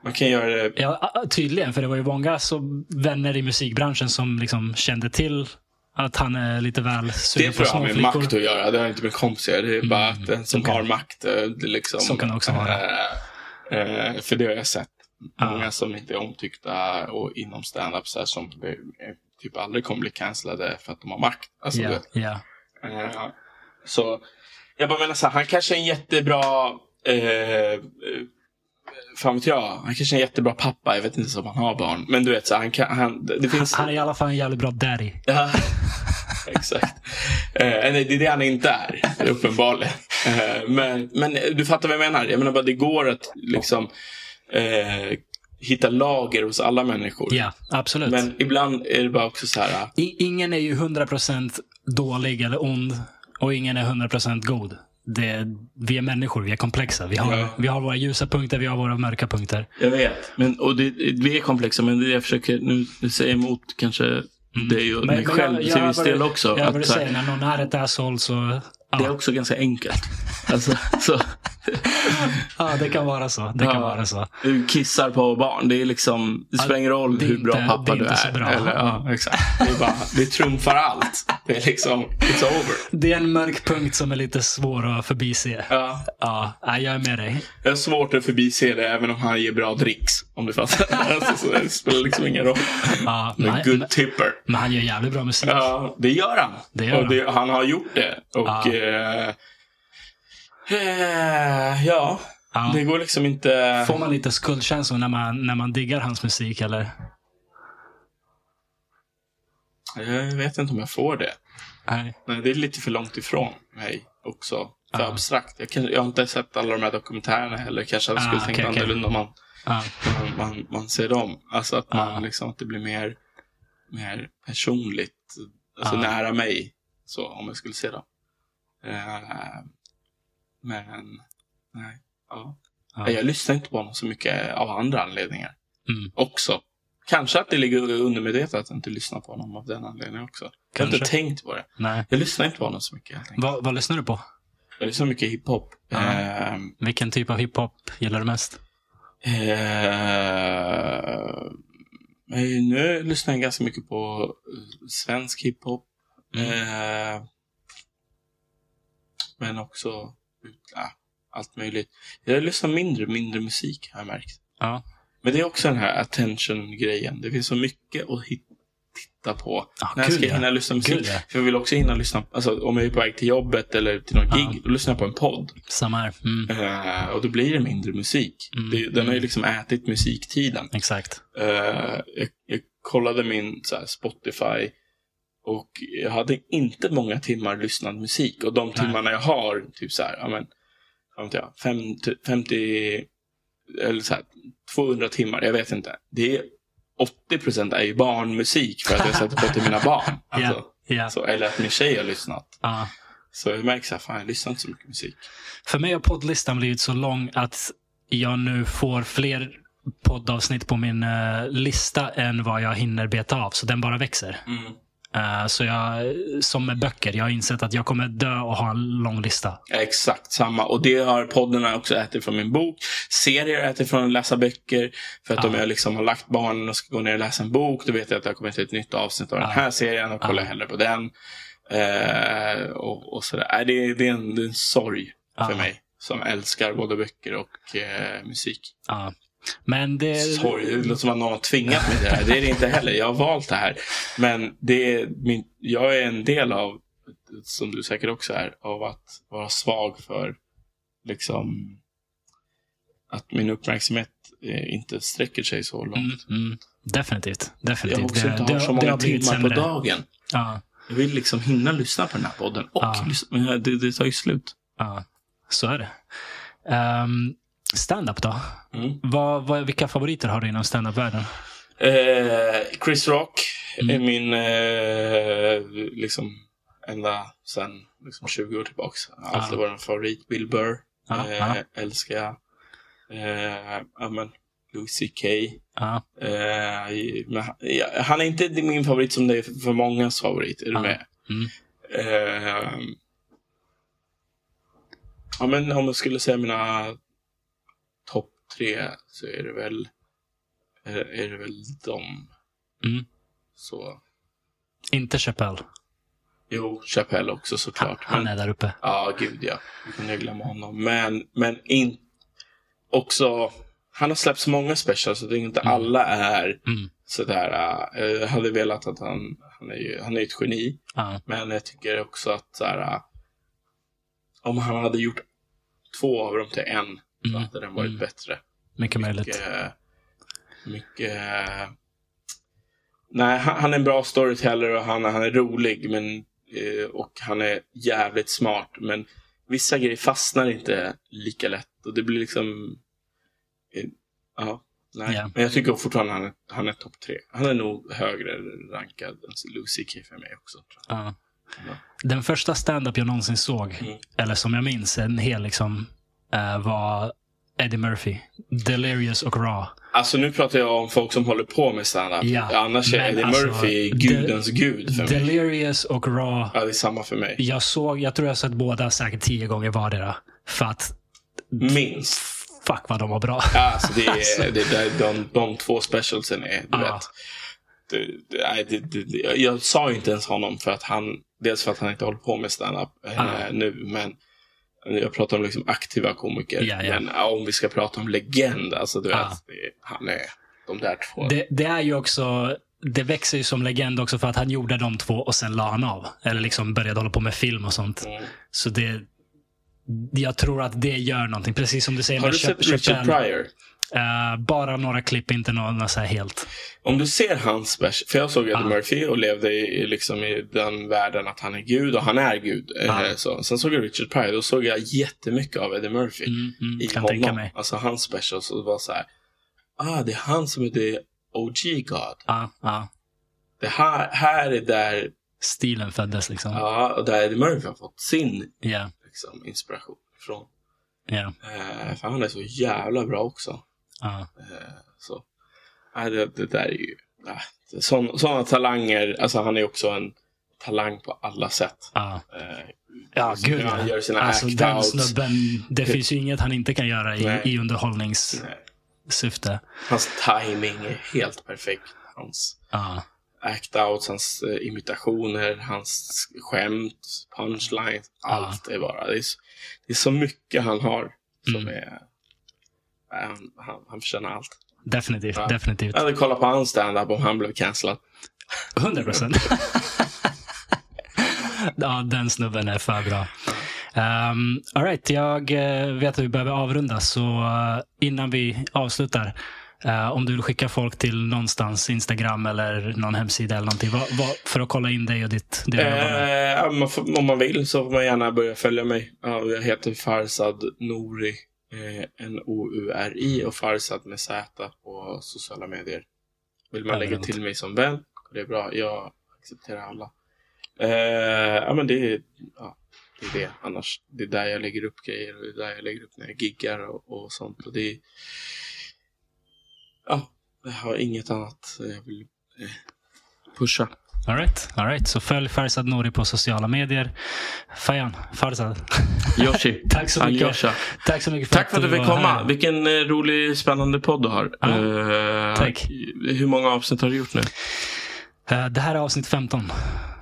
Man kan göra det... Ja, tydligen, för det var ju många så vänner i musikbranschen som liksom kände till att han är lite väl sugen på småflickor. Det tror jag har med makt att göra. Det har inte med kompisar. Det är bara att den som har makt liksom, så kan det också vara. För det har jag sett många som inte är omtyckta och inom stand-up så här, som typ aldrig kommer bli cancelade för att de har makt, alltså, så jag bara menar så här, han kanske är en jättebra han kanske är en jättebra pappa. Jag vet inte om han har barn, men du vet så här, han är i alla fall en jävligt bra daddy. Exakt. Nej, det är det han inte är, uppenbarligen. Men du fattar vad jag menar. Jag menar bara, det går att liksom hitta lager hos alla människor. Ja, absolut. Men ibland är det bara också så här. Ingen är ju 100% dålig eller ond, och ingen är 100% god. Vi är människor, vi är komplexa. Vi har våra ljusa punkter, vi har våra mörka punkter. Jag vet, men, och vi är komplexa. Men det jag försöker nu säga emot kanske. Det är ju mig själv till viss del också. Jag borde säga, när någon är ett asshole så... Ja. Det är också ganska enkelt. Alltså, så. Ja, det kan vara så. Det kan vara så. Du kissar på barn. Det är liksom, det spelar ingen roll hur bra pappa du är. Eller, exakt. Det är bara, det trumfar allt. Det är liksom, it's over. Det är en mörk punkt som är lite svår att förbise. Ja, jag är med dig. Det är svårt att förbise det, även om han ger bra dricks, om du fattar. Alltså, så det spelar liksom ingen roll. Ja, men good tipper. Men han gör jävligt bra musik. Ja, det gör han. Han har gjort det. Och det går liksom inte. Får man lite skuldkänslor när man diggar hans musik, eller? Jag vet inte om jag får det. Nej, det är lite för långt ifrån mig också. För abstrakt. Jag har inte sett alla de här dokumentärerna heller. Kanske jag skulle tänka annorlunda om man ser dem. Alltså att man liksom, att det blir mer personligt, alltså nära mig, så om jag skulle se dem. Men nej, jag lyssnar inte på honom så mycket av andra anledningar också. Kanske att det ligger undermedvetet att jag inte lyssnar på honom av den anledningen också. Jag har inte tänkt på det. Nej. Jag lyssnar inte på honom så mycket. Vad lyssnar du på? Jag lyssnar mycket hiphop. Vilken typ av hiphop gillar du mest? Nu lyssnar jag ganska mycket på svensk hiphop. Men också allt möjligt. Jag lyssnar mindre musik, har jag märkt. Men det är också den här attention-grejen. Det finns så mycket att titta på. Ah, när jag ska hinna lyssna musik. Kul, ja. För jag vill också hinna lyssna. Alltså, om jag är på väg till jobbet eller till någon gig, då lyssnar jag på en podd. Samma här. Och då blir det mindre musik. Den har ju liksom ätit musiktiden. Exakt. Jag kollade min så här, Spotify. Och jag hade inte många timmar lyssnad musik. Och de timmarna jag har, typ så här, ja men, 50 eller så här, 200 timmar, jag vet inte. Det är 80% är ju barnmusik för att jag sätter på till mina barn. Alltså, så, eller att min tjej har lyssnat. Så jag märker så här, fan jag lyssnar inte så mycket musik. För mig har poddlistan blivit så lång att jag nu får fler poddavsnitt på min lista än vad jag hinner beta av. Så den bara växer. Så jag, som med böcker, jag har insett att jag kommer dö och ha en lång lista. Exakt samma. Och det har poddarna också ätit från min bok. Serier ätit från att läsa böcker. För att om jag liksom har lagt barnen och ska gå ner och läsa en bok, då vet jag att jag kommer till ett nytt avsnitt av den här serien och kollar hellre på den. Och sådär. Det är en sorg för mig som älskar både böcker och musik. Men det... Sorry, det låter som att någon har tvingat mig det här. Det är det inte heller, jag har valt det här. Men det är jag är en del av, som du säkert också är, av att vara svag för liksom att min uppmärksamhet inte sträcker sig så långt. Definitivt. Jag också inte har så många timmar på dagen. Jag vill liksom hinna lyssna på den här podden. Och det tar ju slut. Så är det. Stand-up då? Vilka favoriter har du inom stand-up-världen? Chris Rock är min liksom ända sen liksom 20 år tillbaka. Alltid var en favorit. Bill Burr älskar jag. Louis C.K. Han är inte min favorit som det är för mångas favorit. Är du med? Men om jag skulle säga mina topp 3 så är det väl de så. Inte Chappelle. Jo, Chappelle också såklart. Han är där uppe. Ja, gud ja. Vi kunde glömma honom. Men också han har släppt så många specials så det är inte alla är sådär. Jag hade velat att han är ett geni. Men jag tycker också att sådär, om han hade gjort 2 av dem till en så hade den varit bättre. Mycket möjligt. Mycket... Nej, han är en bra storyteller och han är rolig men, och han är jävligt smart. Men vissa grejer fastnar inte lika lätt och det blir liksom... Men jag tycker fortfarande att han är topp 3. Han är nog högre rankad än Lucy K för mig också, tror jag. Den första stand-up jag någonsin såg, eller som jag minns, en hel liksom... var Eddie Murphy, Delirious och Raw. Alltså nu pratar jag om folk som håller på med stand-up. Annars är Eddie Murphy gudens gud för mig. Delirious och Raw. Ja, det är samma för mig. Jag tror jag sett båda säkert 10 gånger vardera. För att... Minst. Fuck vad de var bra. Alltså de 2 specialsen är, du vet. Jag sa ju inte ens honom för att dels för att han inte håller på med stand-up nu, men... Jag pratar om liksom aktiva komiker. Men om vi ska prata om legend, alltså du vet, han är de där 2. Det är ju också, det växer ju som legend också för att han gjorde de 2 och sen la han av. Eller liksom började hålla på med film och sånt. Så det, jag tror att det gör någonting. Precis som du säger. Har du sett Richard Pryor? Bara några klipp, inte några så här helt. Om du ser hans special, för jag såg Eddie Murphy och levde i den världen att han är gud och han är gud. Sen såg jag Richard Pryor och såg jag jättemycket av Eddie Murphy i honom. Alltså hans special, så det var så här, det är han som är the OG God. Det här är där stilen föddes liksom. Och där Eddie Murphy har fått sin liksom, inspiration från. För han är så jävla bra också. Så det där är ju sådana talanger. Alltså han är också en talang på alla sätt. Gud, han gör sina act-outs. Det finns ju inget han inte kan göra i underhållningssyfte. Hans timing är helt perfekt. Hans act-outs, hans imitationer, hans skämt, punchlines, allt är bara det är så mycket han har som är han förtjänar allt. definitivt, ja, definitivt. Jag hade kollat på hans stand-up om han blev cancellad. 100%. Ja, den snubben är för bra. All right, jag vet att vi behöver avrunda, så innan vi avslutar, om du vill skicka folk till någonstans, Instagram eller någon hemsida eller någonting, för att kolla in dig och ditt om man vill så får man gärna börja följa mig. Jag heter Farzad Nouri, Nouri, och Farzad med Z på sociala medier. Vill man lägga till mig som vän, det är bra, jag accepterar alla. Det är det. Annars, det är där jag lägger upp grejer, och det är där jag lägger upp när jag giggar och sånt, och det är... Ja, jag har inget annat jag vill pusha. All right. Så följ Farzad Nouri på sociala medier. Fajan, Farzad. Yoshi. Tack så mycket. Aljosha. Tack så mycket för att du fick komma. Här. Vilken rolig, spännande podd du har. Tack. Hur många avsnitt har du gjort nu? Det här är avsnitt 15.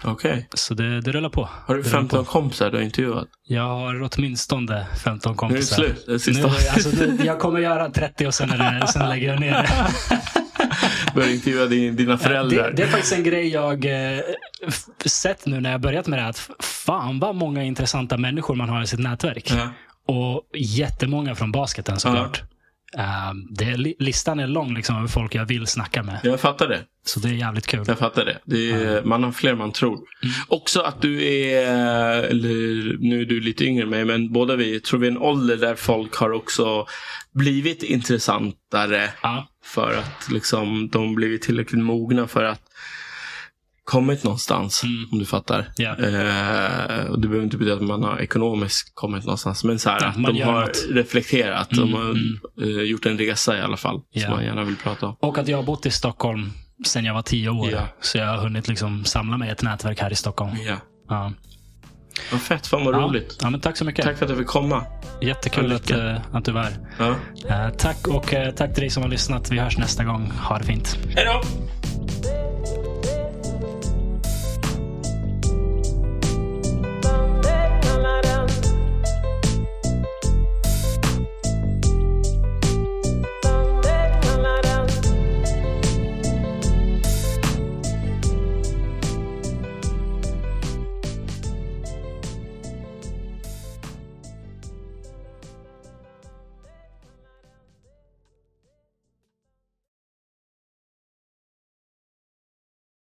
Okej. Så det rullar på. Har du 15 kompisar du har intervjuat? Jag har åtminstone 15 kompisar. Nu är det slut, det sista. Jag kommer göra 30 och sen lägger jag ner det. Börja intervjua dina föräldrar. Det är faktiskt en grej jag sett nu när jag börjat med det här, att fan vad många intressanta människor man har i sitt nätverk. Och jättemånga från basketen såklart. Listan är lång liksom, över folk jag vill snacka med. Jag fattar det. Så det är jävligt kul. Jag fattar det. Man har fler man tror. Också att du är, eller nu är du lite yngre än mig, men båda vi tror vi är en ålder där folk har också blivit intressantare. För att liksom, de blivit tillräckligt mogna för att kommit någonstans, om du fattar. Och det behöver inte betyda att man har ekonomiskt kommit någonstans, men så här, att de har reflekterat, de har gjort en resa i alla fall, som man gärna vill prata om. Och att jag har bott i Stockholm sedan jag var 10 år, så jag har hunnit liksom samla mig ett nätverk här i Stockholm. Vad fett, fan vad roligt. Ja, men tack så mycket. Tack för att du fick komma. Jättekul att du var här. Tack till dig som har lyssnat. Vi hörs nästa gång, ha det fint. Hej då!